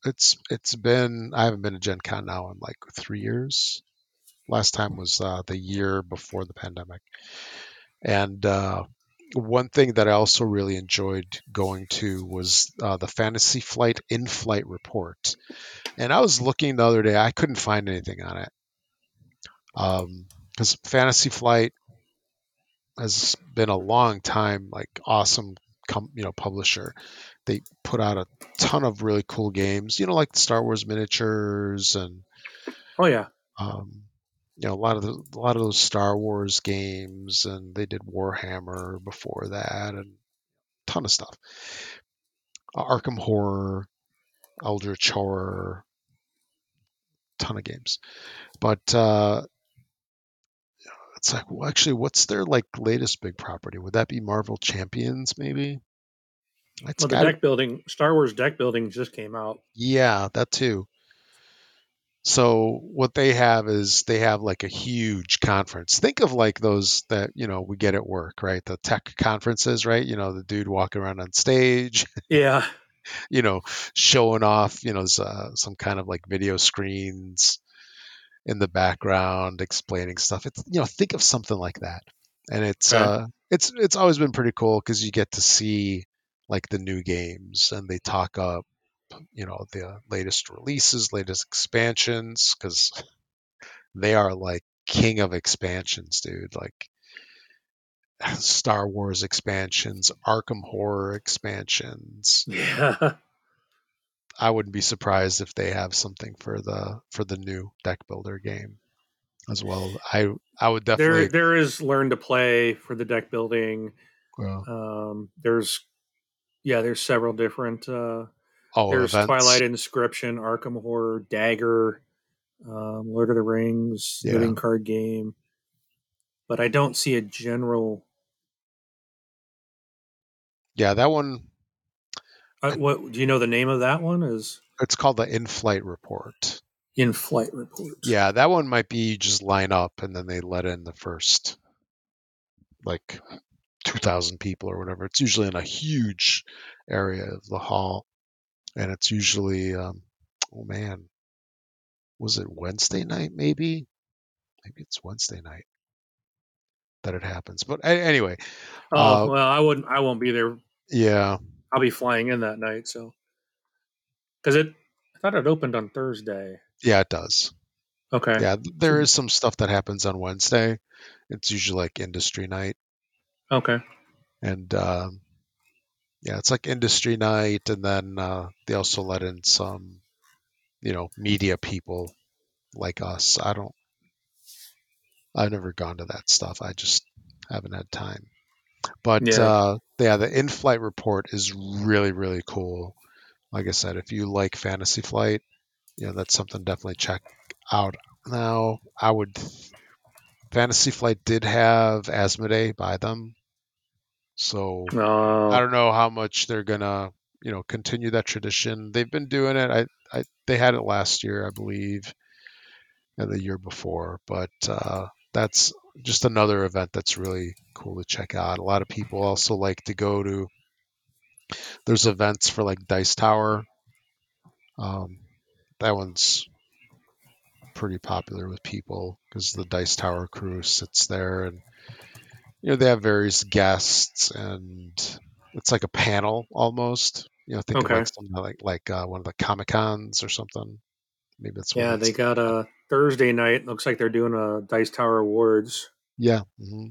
It's It's been, I haven't been to Gen Con now in like three years. Last time was uh, the year before the pandemic. And uh, one thing that I also really enjoyed going to was uh, the Fantasy Flight In Flight Report. And I was looking the other day. I couldn't find anything on it. Because um, Fantasy Flight has been a long time, like awesome com- you know, publisher. They put out a ton of really cool games, you know, like the Star Wars miniatures and... Oh, yeah. Um, You know, a lot of the, a lot of those Star Wars games, and they did Warhammer before that, and a ton of stuff. Uh, Arkham Horror, Eldritch Horror, ton of games. But uh, it's like, well, actually, what's their like latest big property? Would that be Marvel Champions, maybe? It's well, the gotta... deck building, Star Wars deck building just came out. Yeah, that too. So what they have is they have like a huge conference. Think of like those that, you know, we get at work, right? The tech conferences, right? You know, the dude walking around on stage. Yeah. You know, showing off, you know, uh, some kind of like video screens in the background, explaining stuff. It's, you know, think of something like that. And it's, right. uh, it's, it's always been pretty cool because you get to see like the new games and they talk up, you know, the latest releases, latest expansions, because they are like king of expansions, dude. Like Star Wars expansions, Arkham Horror expansions. Yeah. I wouldn't be surprised if they have something for the for the new deck builder game as well. I I would definitely. There there is Learn to Play for the deck building. Well, um, there's yeah, there's several different. Uh, Oh, There's events. Twilight Inscription, Arkham Horror, Dagger, um, Lord of the Rings, yeah. Living Card Game. But I don't see a general. Yeah, that one. Uh, what do you know? The name of that one is. It's called the In Flight Report. In Flight Report. Yeah, that one might be you just line up and then they let in the first, like, two thousand people or whatever. It's usually in a huge area of the hall. And it's usually, um, oh man, was it Wednesday night maybe? Maybe it's Wednesday night that it happens. But anyway. Oh, uh, well, I wouldn't, I won't be there. Yeah. I'll be flying in that night. So, because it, I thought it opened on Thursday. Yeah, it does. Okay. Yeah, there is some stuff that happens on Wednesday. It's usually like industry night. Okay. And um, yeah, it's like industry night, and then uh, they also let in some, you know, media people like us. I don't. I've never gone to that stuff. I just haven't had time. But yeah, uh, yeah the In Flight Report is really, really cool. Like I said, if you like Fantasy Flight, you know, that's something definitely check out. Now, I would. Fantasy Flight did have Asmodee by them, so uh, I don't know how much they're gonna, you know, continue that tradition. They've been doing it. I, I they had it last year, I believe, and the year before. But uh, that's just another event that's really cool to check out. A lot of people also like to go to. There's events for like Dice Tower. Um, that one's pretty popular with people because the Dice Tower crew sits there, and you know, they have various guests, and it's like a panel almost. You know, think okay. of like something like like uh, one of the Comic Cons or something. Maybe that's yeah. That's they got like a Thursday night. Looks like they're doing a Dice Tower Awards. Yeah. Mm-hmm.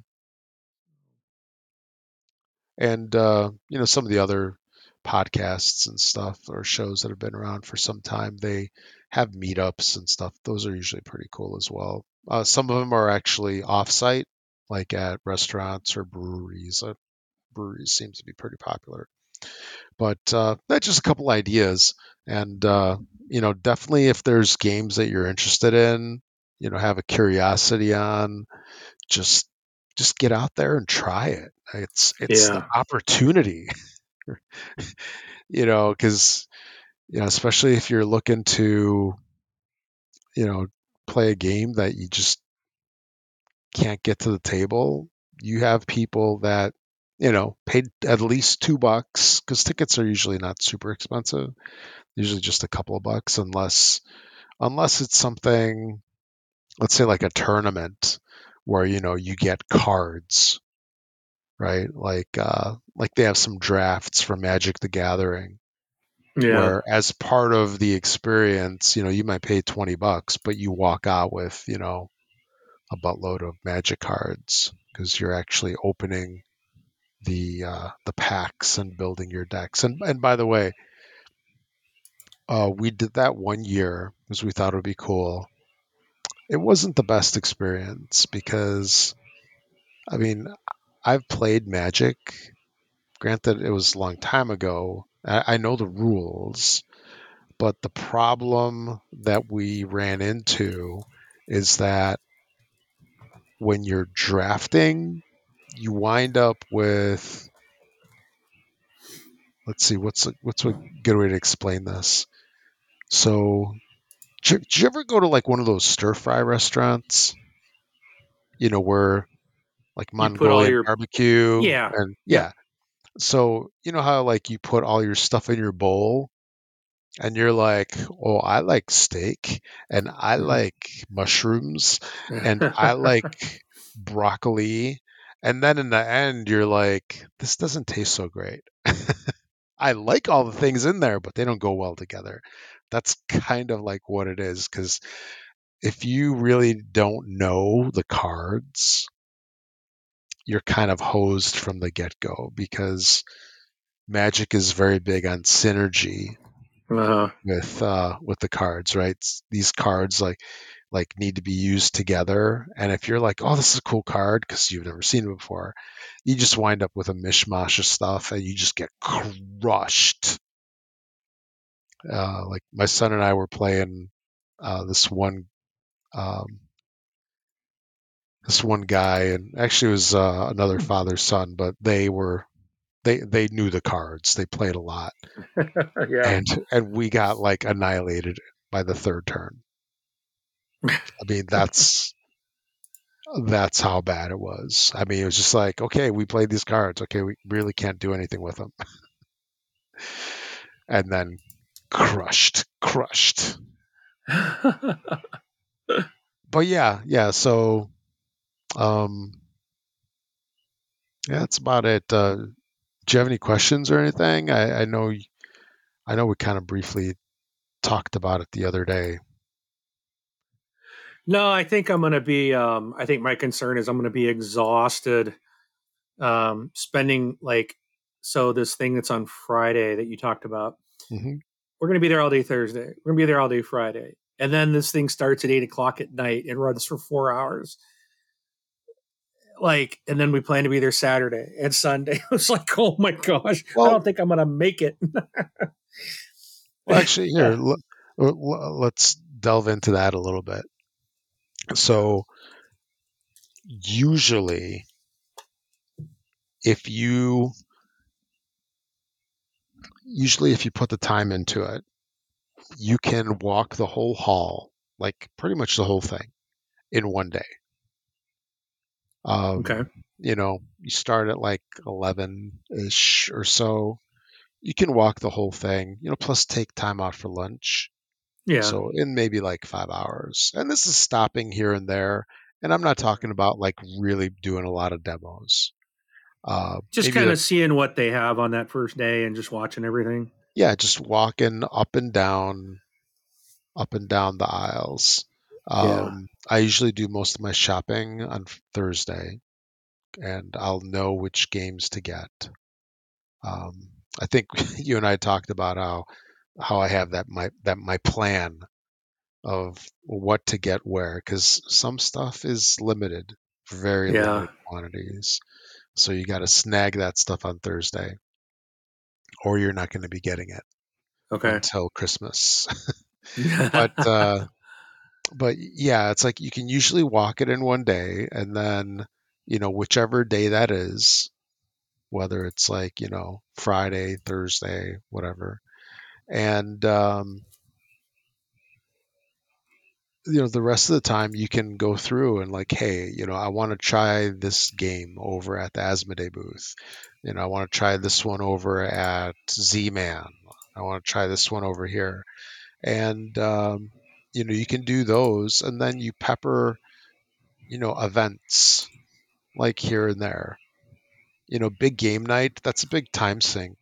And, uh, you know, some of the other podcasts and stuff or shows that have been around for some time, they have meetups and stuff. Those are usually pretty cool as well. Uh, some of them are actually offsite, like at restaurants or breweries. Uh, breweries seem to be pretty popular. But uh, that's just a couple ideas. And, uh, you know, definitely if there's games that you're interested in, you know, have a curiosity on, just just get out there and try it. It's it's yeah. an opportunity, you know, because, you know, especially if you're looking to, you know, play a game that you just can't get to the table. You have people that, you know, paid at least two bucks because tickets are usually not super expensive. Usually just a couple of bucks, unless unless it's something, let's say like a tournament where, you know, you get cards. Right, like uh, like they have some drafts for Magic: The Gathering, yeah. where as part of the experience, you know, you might pay twenty bucks, but you walk out with, you know, a buttload of Magic cards because you're actually opening the uh, the packs and building your decks. And and by the way, uh, we did that one year because we thought it would be cool. It wasn't the best experience because, I mean, I've played Magic. Granted, it was a long time ago. I, I know the rules, but the problem that we ran into is that when you're drafting, you wind up with, let's see, what's a, what's a good way to explain this? So, did you ever go to like one of those stir-fry restaurants? You know, where like Mongolian your... barbecue. Yeah. And, yeah. So, you know how like you put all your stuff in your bowl and you're like, oh, I like steak and I like mushrooms and I like broccoli. And then in the end, you're like, this doesn't taste so great. I like all the things in there, but they don't go well together. That's kind of like what it is. Because if you really don't know the cards, you're kind of hosed from the get-go because Magic is very big on synergy uh-huh. with uh, with the cards, right? These cards like like need to be used together, and if you're like, oh, this is a cool card because you've never seen it before, you just wind up with a mishmash of stuff, and you just get crushed. Uh, like my son and I were playing uh, this one. Um, This one guy, and actually it was uh, another father's son, but they were, they they knew the cards. They played a lot, yeah. and and we got like annihilated by the third turn. I mean, that's that's how bad it was. I mean, it was just like, okay, we played these cards. Okay, we really can't do anything with them, and then crushed, crushed. But yeah, yeah, so. Um, yeah, that's about it. Uh, do you have any questions or anything? I, I know, I know we kind of briefly talked about it the other day. No, I think I'm going to be, um, I think my concern is I'm going to be exhausted um, spending like, so this thing that's on Friday that you talked about, mm-hmm. we're going to be there all day Thursday. We're going to be there all day Friday. And then this thing starts at eight o'clock at night and runs for four hours. Like, and then we plan to be there Saturday and Sunday. I was like, oh my gosh, well, I don't think I'm going to make it. Well, actually, here, yeah. l- l- let's delve into that a little bit. So usually if you, usually if you put the time into it, you can walk the whole hall, like pretty much the whole thing in one day. Um, okay. You know, you start at like eleven-ish or so. You can walk the whole thing, you know, plus take time out for lunch. Yeah. So in maybe like five hours. And this is stopping here and there. And I'm not talking about like really doing a lot of demos. Uh, just kind of seeing what they have on that first day and just watching everything. Yeah, just walking up and down, up and down the aisles. Um, yeah. I usually do most of my shopping on Thursday. And I'll know which games to get. Um, I think you and I talked about how... how I have that my that my plan of what to get where, because some stuff is limited, very yeah. limited quantities. So you got to snag that stuff on Thursday, or you're not going to be getting it okay. until Christmas. but uh, but yeah, it's like you can usually walk it in one day, and then you know whichever day that is, whether it's like you know Friday, Thursday, whatever. And, um, you know, the rest of the time you can go through and like, hey, you know, I want to try this game over at the Asmodee booth. You know, I want to try this one over at Z-Man. I want to try this one over here. And, um, you know, you can do those and then you pepper, you know, events like here and there. You know, big game night, that's a big time sink.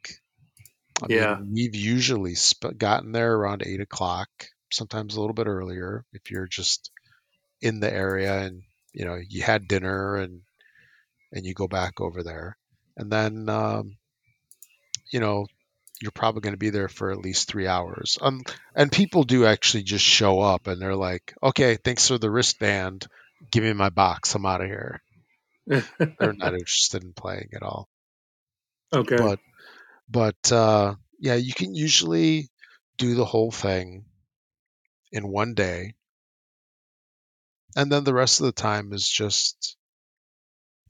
I yeah, mean, we've usually sp- gotten there around eight o'clock, sometimes a little bit earlier. If you're just in the area and you know you had dinner and and you go back over there, and then um, you know you're probably going to be there for at least three hours. Um, and people do actually just show up and they're like, "Okay, thanks for the wristband. Give me my box. I'm out of here." They're not interested in playing at all. Okay, but. But, uh, yeah, you can usually do the whole thing in one day. And then the rest of the time is just,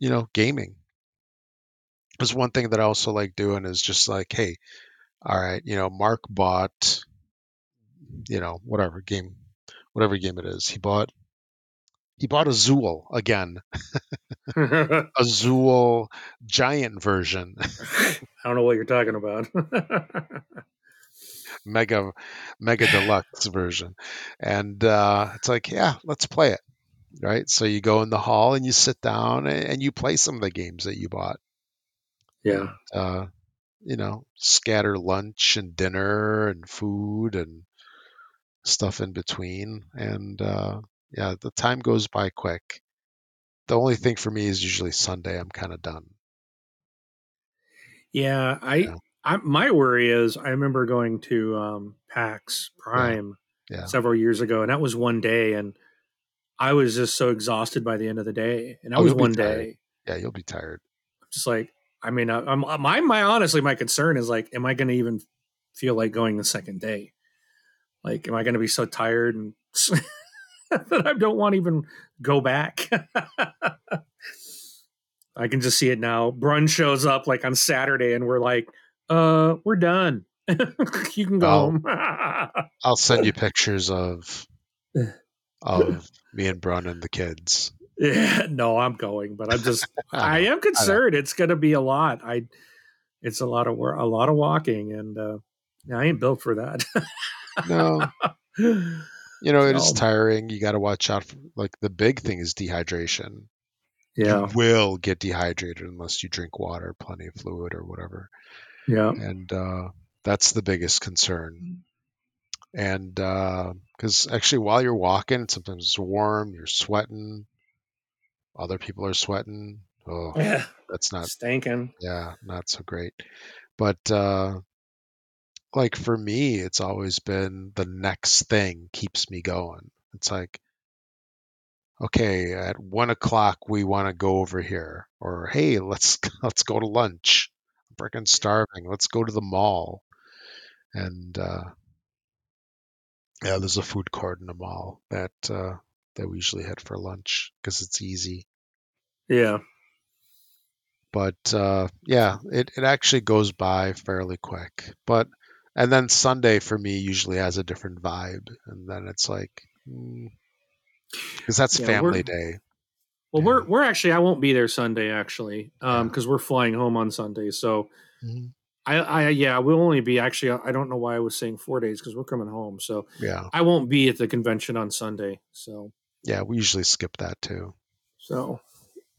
you know, gaming. Because one thing that I also like doing is just like, hey, all right, you know, Mark bought, you know, whatever game, whatever game it is. He bought, he bought Azul again. Azul giant version. I don't know what you're talking about. mega, mega deluxe version. And uh, it's like, yeah, let's play it. Right. So you go in the hall and you sit down and, and you play some of the games that you bought. Yeah. And, uh, you know, scatter lunch and dinner and food and stuff in between. And uh, yeah, the time goes by quick. The only thing for me is usually Sunday. I'm kind of done. Yeah, I, yeah. I, my worry is I remember going to um, PAX Prime yeah. Yeah. several years ago, and that was one day, and I was just so exhausted by the end of the day, and that oh, was one day. Yeah, you'll be tired. Just like, I mean, I, I'm, my my honestly, my concern is like, am I going to even feel like going the second day? Like, am I going to be so tired and that I don't want to even go back? I can just see it now. Brun shows up like on Saturday and we're like, uh, we're done. You can go I'll, home. I'll send you pictures of of me and Brun and the kids. Yeah, no, I'm going, but I'm just I, I am concerned. I it's gonna be a lot. I it's a lot of work, a lot of walking, and uh, I ain't built for that. No. You know, it no. is tiring. You gotta watch out for, like the big thing is dehydration. Yeah. You will get dehydrated unless you drink water, plenty of fluid or whatever. Yeah. And uh, that's the biggest concern. And because uh, actually, while you're walking, sometimes it's warm, you're sweating, other people are sweating. Oh, yeah, that's not stinking. Yeah, not so great. But uh, like for me, it's always been the next thing keeps me going. It's like, okay, at one o'clock we want to go over here, or hey, let's let's go to lunch. I'm freaking starving. Let's go to the mall. And uh, yeah, there's a food court in the mall that uh, that we usually had for lunch because it's easy. Yeah. But uh, yeah, it, it actually goes by fairly quick. But and then Sunday for me usually has a different vibe, and then it's like because mm, that's yeah, family day. Well, yeah. we're we're actually I won't be there Sunday actually because um, yeah. we're flying home on Sunday. So mm-hmm. I, I yeah we'll only be actually I don't know why I was saying four days because we're coming home. So yeah, I won't be at the convention on Sunday. So yeah, we usually skip that too. So.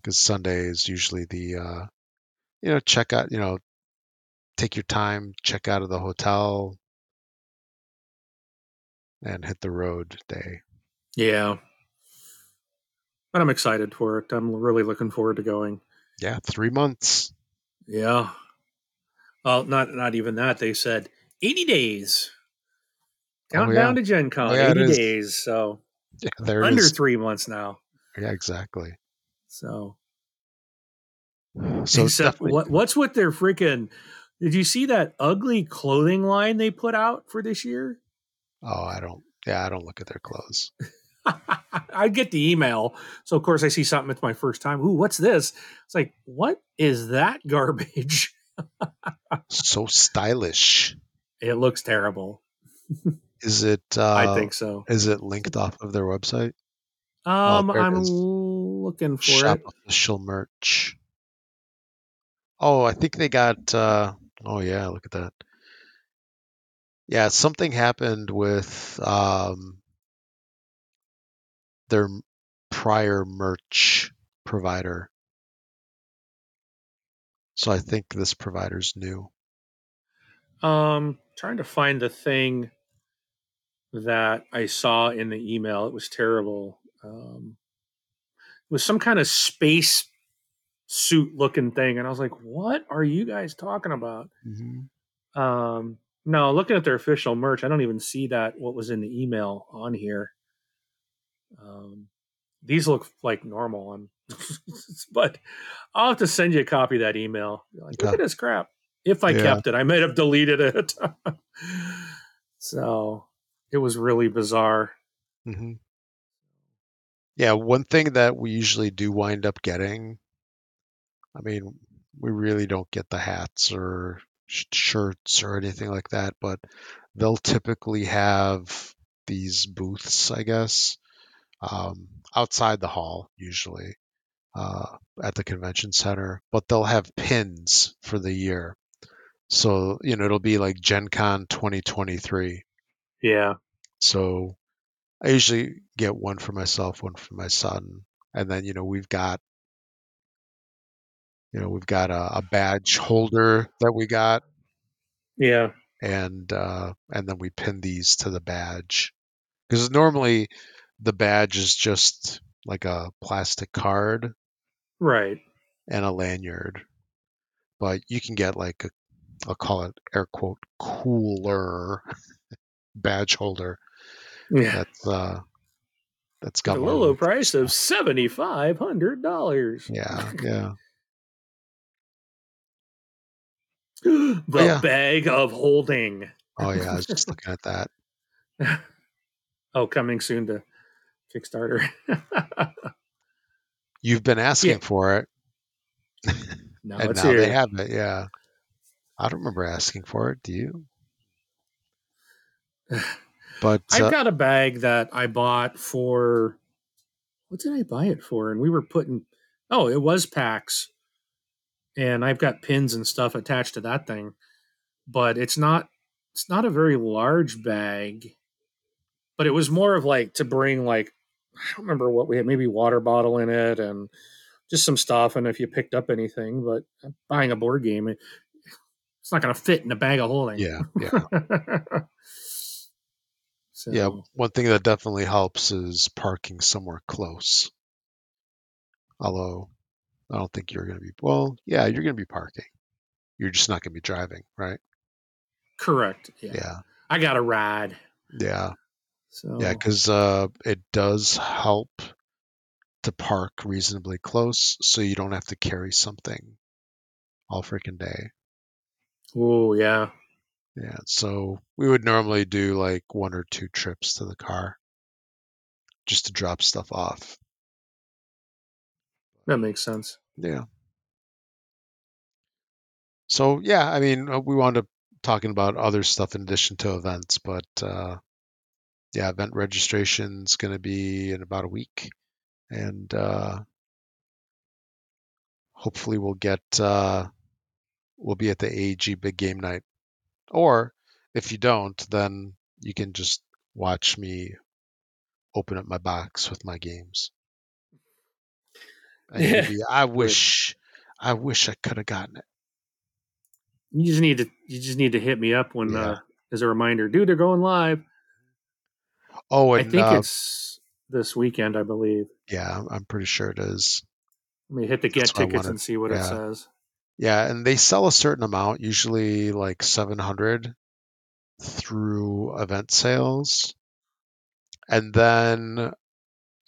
Because Sunday is usually the, uh, you know, check out, you know, take your time, check out of the hotel, and hit the road day. Yeah. But I'm excited for it. I'm really looking forward to going. Yeah, three months. Yeah. Well, not not even that. They said eighty days. Countdown oh, yeah. to Gen Con, oh, yeah, eighty days. So yeah, there under is. three months now. Yeah, exactly. So, so except what, what's with their freaking, did you see that ugly clothing line they put out for this year? Oh, I don't. Yeah. I don't look at their clothes. I get the email. So of course I see something. It's my first time. Ooh, what's this? It's like, what is that garbage? So stylish. It looks terrible. Is it, uh, I think so. Is it linked off of their website? Um, oh, I'm looking for Shop it. Official merch. Oh, I think they got. Uh, oh yeah, look at that. Yeah, something happened with um, their prior merch provider. So I think this provider's new. Um, trying to find the thing that I saw in the email. It was terrible. Um, it was some kind of space suit looking thing. And I was like, what are you guys talking about? Mm-hmm. Um, no, looking at their official merch, I don't even see that. What was in the email on here. Um, these look like normal. But I'll have to send you a copy of that email. You're like, look yeah. at this crap. If I yeah. kept it, I might have deleted it. So it was really bizarre. Mm-hmm. Yeah, one thing that we usually do wind up getting, I mean, we really don't get the hats or sh- shirts or anything like that, but they'll typically have these booths, I guess, um, outside the hall, usually, uh, at the convention center, but they'll have pins for the year. So, you know, it'll be like Gen Con twenty twenty-three. Yeah. So I usually get one for myself, one for my son. And then, you know, we've got, you know, we've got a, a badge holder that we got. Yeah. And, uh, and then we pin these to the badge because normally the badge is just like a plastic card. Right. And a lanyard, but you can get like a, I'll call it air quote cooler badge holder. Yeah, that's uh, that's got a low, low price of seventy five hundred dollars. Yeah, yeah. the yeah. bag of holding. Oh yeah, I was just looking at that. Oh, coming soon to Kickstarter. You've been asking yeah. for it. No, and it's now here. They have it. Yeah, I don't remember asking for it. Do you? But uh, I've got a bag that I bought for, what did I buy it for? And we were putting, oh, it was PAX. And I've got pins and stuff attached to that thing. But it's not, it's not a very large bag. But it was more of like to bring like, I don't remember what we had, maybe water bottle in it and just some stuff. And if you picked up anything, but buying a board game, it, it's not going to fit in a bag of holding. Yeah, yeah. So, yeah, one thing that definitely helps is parking somewhere close. Although, I don't think you're going to be... Well, yeah, you're going to be parking. You're just not going to be driving, right? Correct. Yeah. yeah. I got a ride. Yeah. So Yeah, because uh, it does help to park reasonably close so you don't have to carry something all freaking day. Oh, yeah. Yeah, so we would normally do like one or two trips to the car just to drop stuff off. That makes sense. Yeah. So, yeah, I mean, we wound up talking about other stuff in addition to events, but uh, yeah, event registration is going to be in about a week. And uh, hopefully we'll get, uh, we'll be at the A E G Big Game Night. Or if you don't, then you can just watch me open up my box with my games. And yeah. maybe, I wish, I wish I could have gotten it. You just need to, you just need to hit me up when, yeah. uh, as a reminder, dude, they're going live. Oh, and, I think uh, it's this weekend, I believe. Yeah, I'm pretty sure it is. Let me hit the get tickets and see what yeah. it says. Yeah, and they sell a certain amount, usually like seven hundred through event sales. And then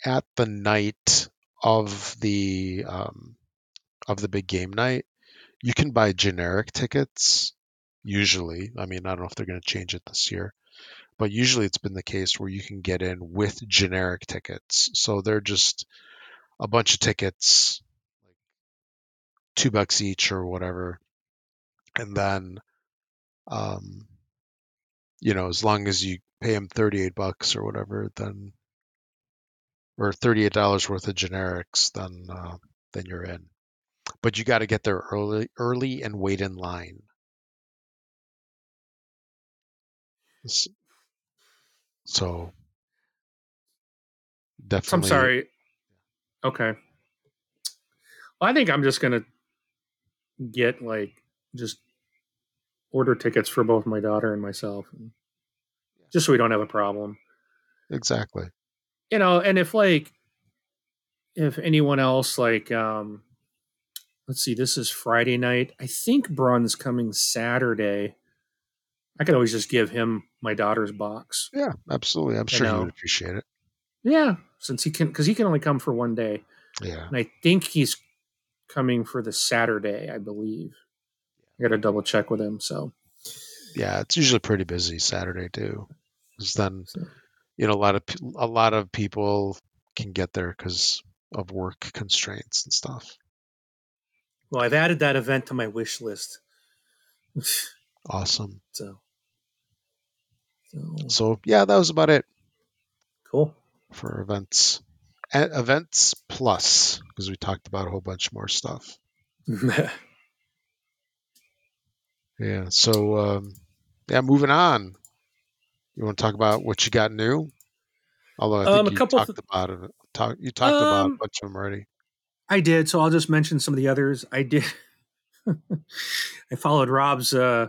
at the night of the um, of the big game night, you can buy generic tickets, usually. I mean, I don't know if they're going to change it this year, but usually it's been the case where you can get in with generic tickets. So they're just a bunch of tickets, two bucks each or whatever. And then, um, you know, as long as you pay them thirty-eight bucks or whatever, then, or thirty-eight dollars worth of generics, then, uh, then you're in, but you got to get there early, early and wait in line. So definitely. I'm sorry. Okay. Well, I think I'm just going to get like just order tickets for both my daughter and myself, just so we don't have a problem. Exactly. You know, and if like if anyone else like um let's see, this is Friday night. I think Brun's coming Saturday. I could always just give him my daughter's box. Yeah, absolutely. I'm sure he would appreciate it. Yeah, since he can, because he can only come for one day. Yeah. And I think he's coming for the Saturday, I believe. I got to double check with him. So, yeah, it's usually pretty busy Saturday too, because then so. you know a lot of a lot of people can get there because of work constraints and stuff. Well, I've added that event to my wish list. Awesome. So, so, so yeah, that was about it. Cool for events. At events plus, because we talked about a whole bunch more stuff. yeah. So, um, yeah, moving on. You want to talk about what you got new? Although I think um, a you couple talked th- about it. Talk, you talked um, about a bunch of them already. I did. So I'll just mention some of the others. I did. I followed Rob's uh,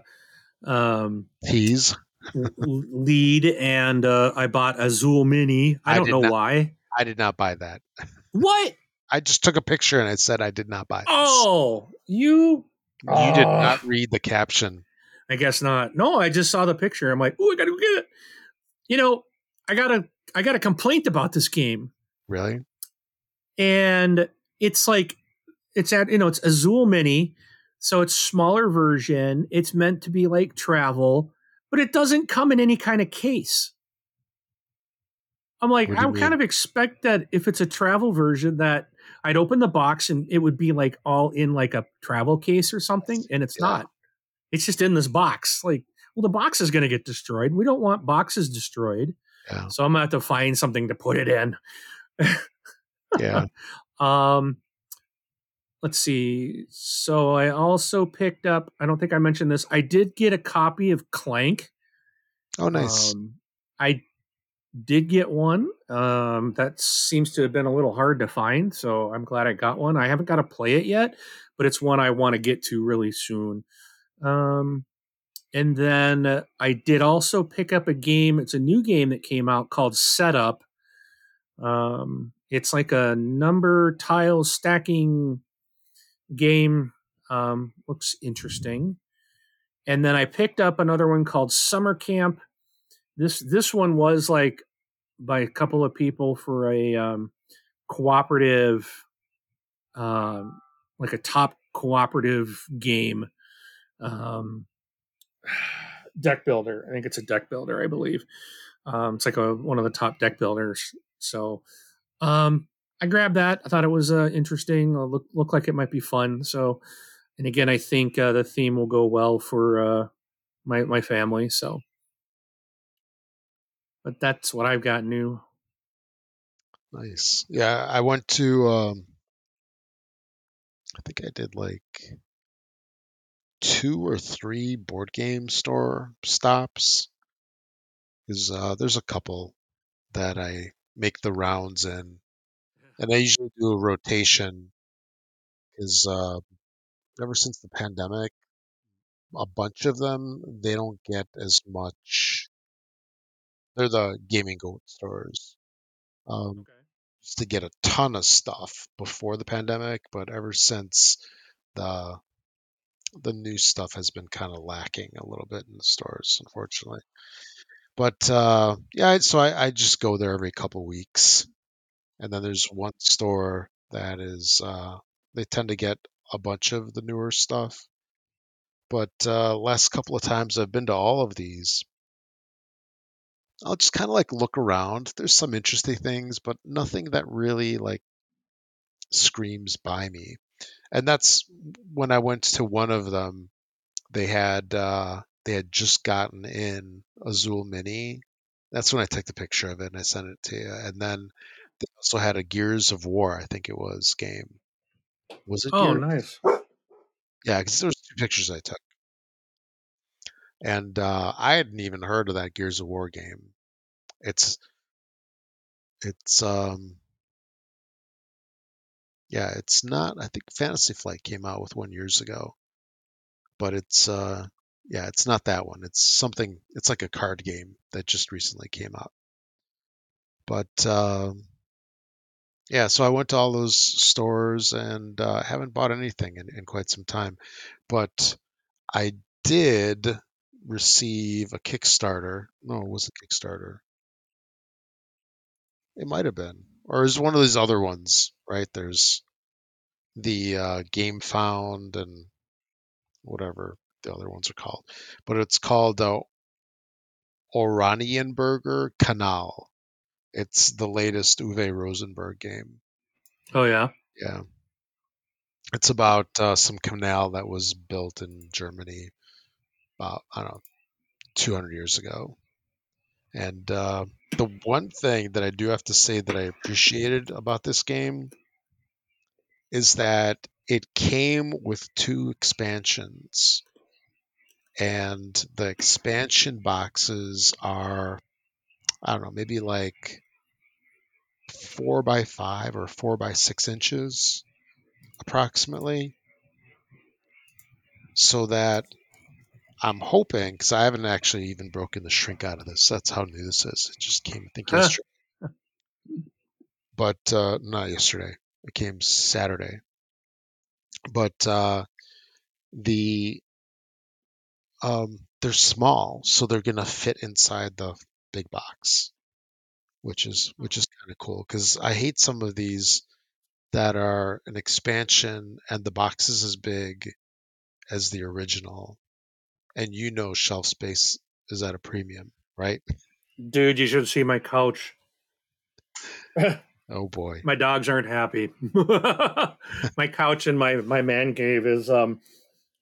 um, tease lead, and uh, I bought Azul Mini. I, I don't know not- why. I did not buy that. What? I just took a picture and I said I did not buy this. Oh, you... You uh, did not read the caption. I guess not. No, I just saw the picture. I'm like, oh, I gotta go get it. You know, I got a, I got a complaint about this game. Really? And it's like, it's at, you know, it's Azul Mini, so it's smaller version. It's meant to be like travel, but it doesn't come in any kind of case. I'm like, I would kind of expect that if it's a travel version that I'd open the box and it would be like all in like a travel case or something. And it's yeah. not, it's just in this box. Like, well, the box is going to get destroyed. We don't want boxes destroyed. Yeah. So I'm going to have to find something to put it in. yeah. Um, let's see. So I also picked up, I don't think I mentioned this. I did get a copy of Clank. Oh, nice. Um, I did get one um that seems to have been a little hard to find, so I'm glad I got one. I haven't got to play it yet, but it's one I want to get to really soon. um And then I did also pick up a game. It's a new game that came out called Setup. Um, it's like a number tile stacking game. Um, looks interesting. And then I picked up another one called Summer Camp. This this one was like by a couple of people for a um, cooperative, um, like a top cooperative game. Um, deck builder. I think it's a deck builder, I believe. Um, it's like a, one of the top deck builders. So um, I grabbed that. I thought it was uh, interesting. It look, looked like it might be fun. So, and again, I think uh, the theme will go well for uh, my my family. So, but that's what I've got new. Nice. Yeah, I went to, um, I think I did like two or three board game store stops. Is uh, there's a couple that I make the rounds in, and I usually do a rotation. Because uh, ever since the pandemic, a bunch of them they don't get as much. They're the Gaming Goat stores. Um, okay. Used to get a ton of stuff before the pandemic, but ever since the the new stuff has been kind of lacking a little bit in the stores, unfortunately. But uh, yeah, so I, I just go there every couple weeks. And then there's one store that is, uh, they tend to get a bunch of the newer stuff. But uh, last couple of times I've been to all of these, I'll just kind of like look around. There's some interesting things, but nothing that really like screams by me. And that's when I went to one of them. They had uh, they had just gotten in Azul Mini. That's when I took the picture of it and I sent it to you. And then they also had a Gears of War, I think it was, game. Was it? Oh, Gears? Nice. Yeah, because there was two pictures I took, and uh, I hadn't even heard of that Gears of War game. It's it's um. Yeah, it's not. I think Fantasy Flight came out with one years ago, but it's uh, yeah, it's not that one. It's something. It's like a card game that just recently came out. But uh, yeah, so I went to all those stores and uh, haven't bought anything in, in quite some time. But I did receive a Kickstarter. No, it wasn't Kickstarter. It might have been. Or is one of these other ones, right? There's the uh, Game Found and whatever the other ones are called. But it's called the uh, Oranienburger Canal. It's the latest Uwe Rosenberg game. Oh, yeah? Yeah. It's about uh, some canal that was built in Germany about, I don't know, two hundred years ago. And uh, the one thing that I do have to say that I appreciated about this game is that it came with two expansions. And the expansion boxes are, I don't know, maybe like four by five or four by six inches approximately. So that I'm hoping, because I haven't actually even broken the shrink out of this. That's how new this is. It just came, I think, yesterday. But uh, not yesterday. It came Saturday. But uh, the um, they're small, so they're going to fit inside the big box, which is which is kind of cool. Because I hate some of these that are an expansion, and the box is as big as the original. And you know shelf space is at a premium, right? Dude, you should see my couch. Oh, boy. My dogs aren't happy. My couch in my, my man cave is um,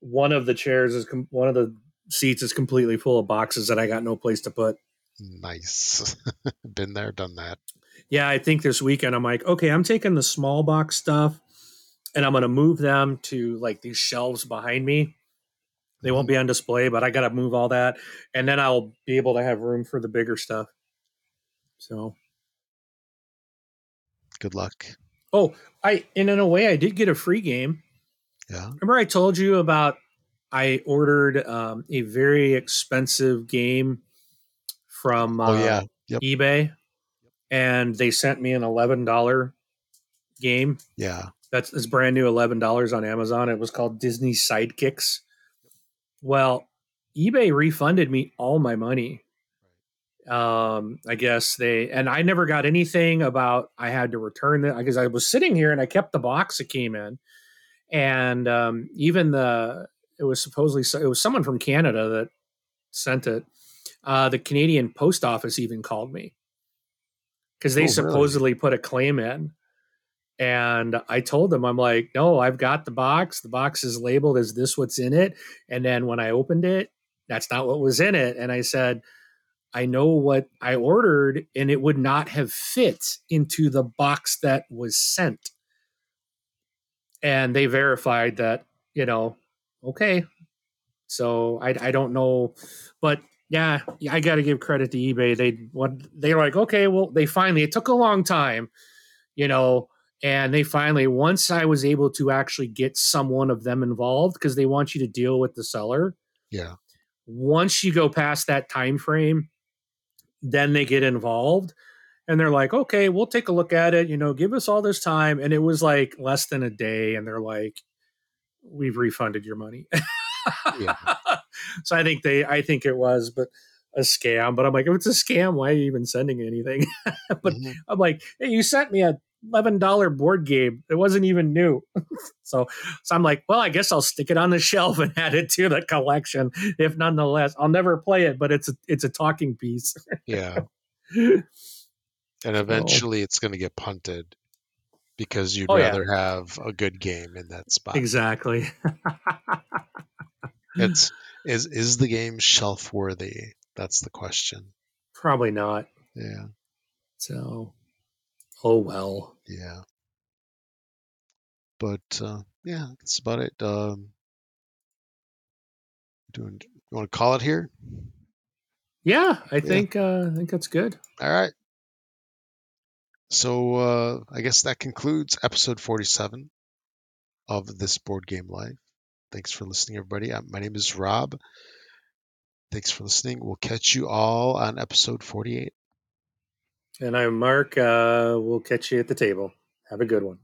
one of the chairs, is com- one of the seats is completely full of boxes that I got no place to put. Nice. Been there, done that. Yeah, I think this weekend I'm like, okay, I'm taking the small box stuff and I'm going to move them to like these shelves behind me. They won't be on display, but I got to move all that. And then I'll be able to have room for the bigger stuff. So. Good luck. Oh, I, and in a way I did get a free game. Yeah. Remember I told you about, I ordered um, a very expensive game from uh, oh, yeah. yep. eBay, and they sent me an eleven dollars game. Yeah. That's it's brand new, eleven dollars on Amazon. It was called Disney Sidekicks. Well, eBay refunded me all my money. Um, I guess they, and I never got anything about, I had to return it because I was sitting here and I kept the box it came in. And, um, even the, it was supposedly, it was someone from Canada that sent it. Uh, the Canadian post office even called me because they oh, supposedly really? put a claim in. And I told them, I'm like, no, I've got the box. The box is labeled as this, what's in it. And then when I opened it, that's not what was in it. And I said, I know what I ordered, and it would not have fit into the box that was sent. And they verified that, you know, okay. So I, I don't know, but yeah, I got to give credit to eBay. They what they were like, okay, well, they finally, it took a long time, you know, and they finally, once I was able to actually get someone of them involved, because they want you to deal with the seller. Yeah. Once you go past that time frame, then they get involved and they're like, okay, we'll take a look at it, you know, give us all this time. And it was like less than a day, and they're like, we've refunded your money. Yeah. So I think they I think it was but a scam, but I'm like, if it's a scam, why are you even sending anything? But mm-hmm. I'm like, hey, you sent me a eleven dollars board game. It wasn't even new. so, so I'm like, well, I guess I'll stick it on the shelf and add it to the collection. If nonetheless, I'll never play it, but it's a, it's a talking piece. Yeah. And eventually so. It's going to get punted because you'd oh, rather yeah. have a good game in that spot. Exactly. it's is, is the game shelf worthy? That's the question. Probably not. Yeah. So, oh well. Yeah. But uh, yeah, that's about it. Um, do you want to call it here? Yeah, I yeah. think uh, I think that's good. All right. So uh, I guess that concludes episode forty-seven of This Board Game Life. Thanks for listening, everybody. My name is Rob. Thanks for listening. We'll catch you all on episode forty-eight. And I'm Mark. Uh, we'll catch you at the table. Have a good one.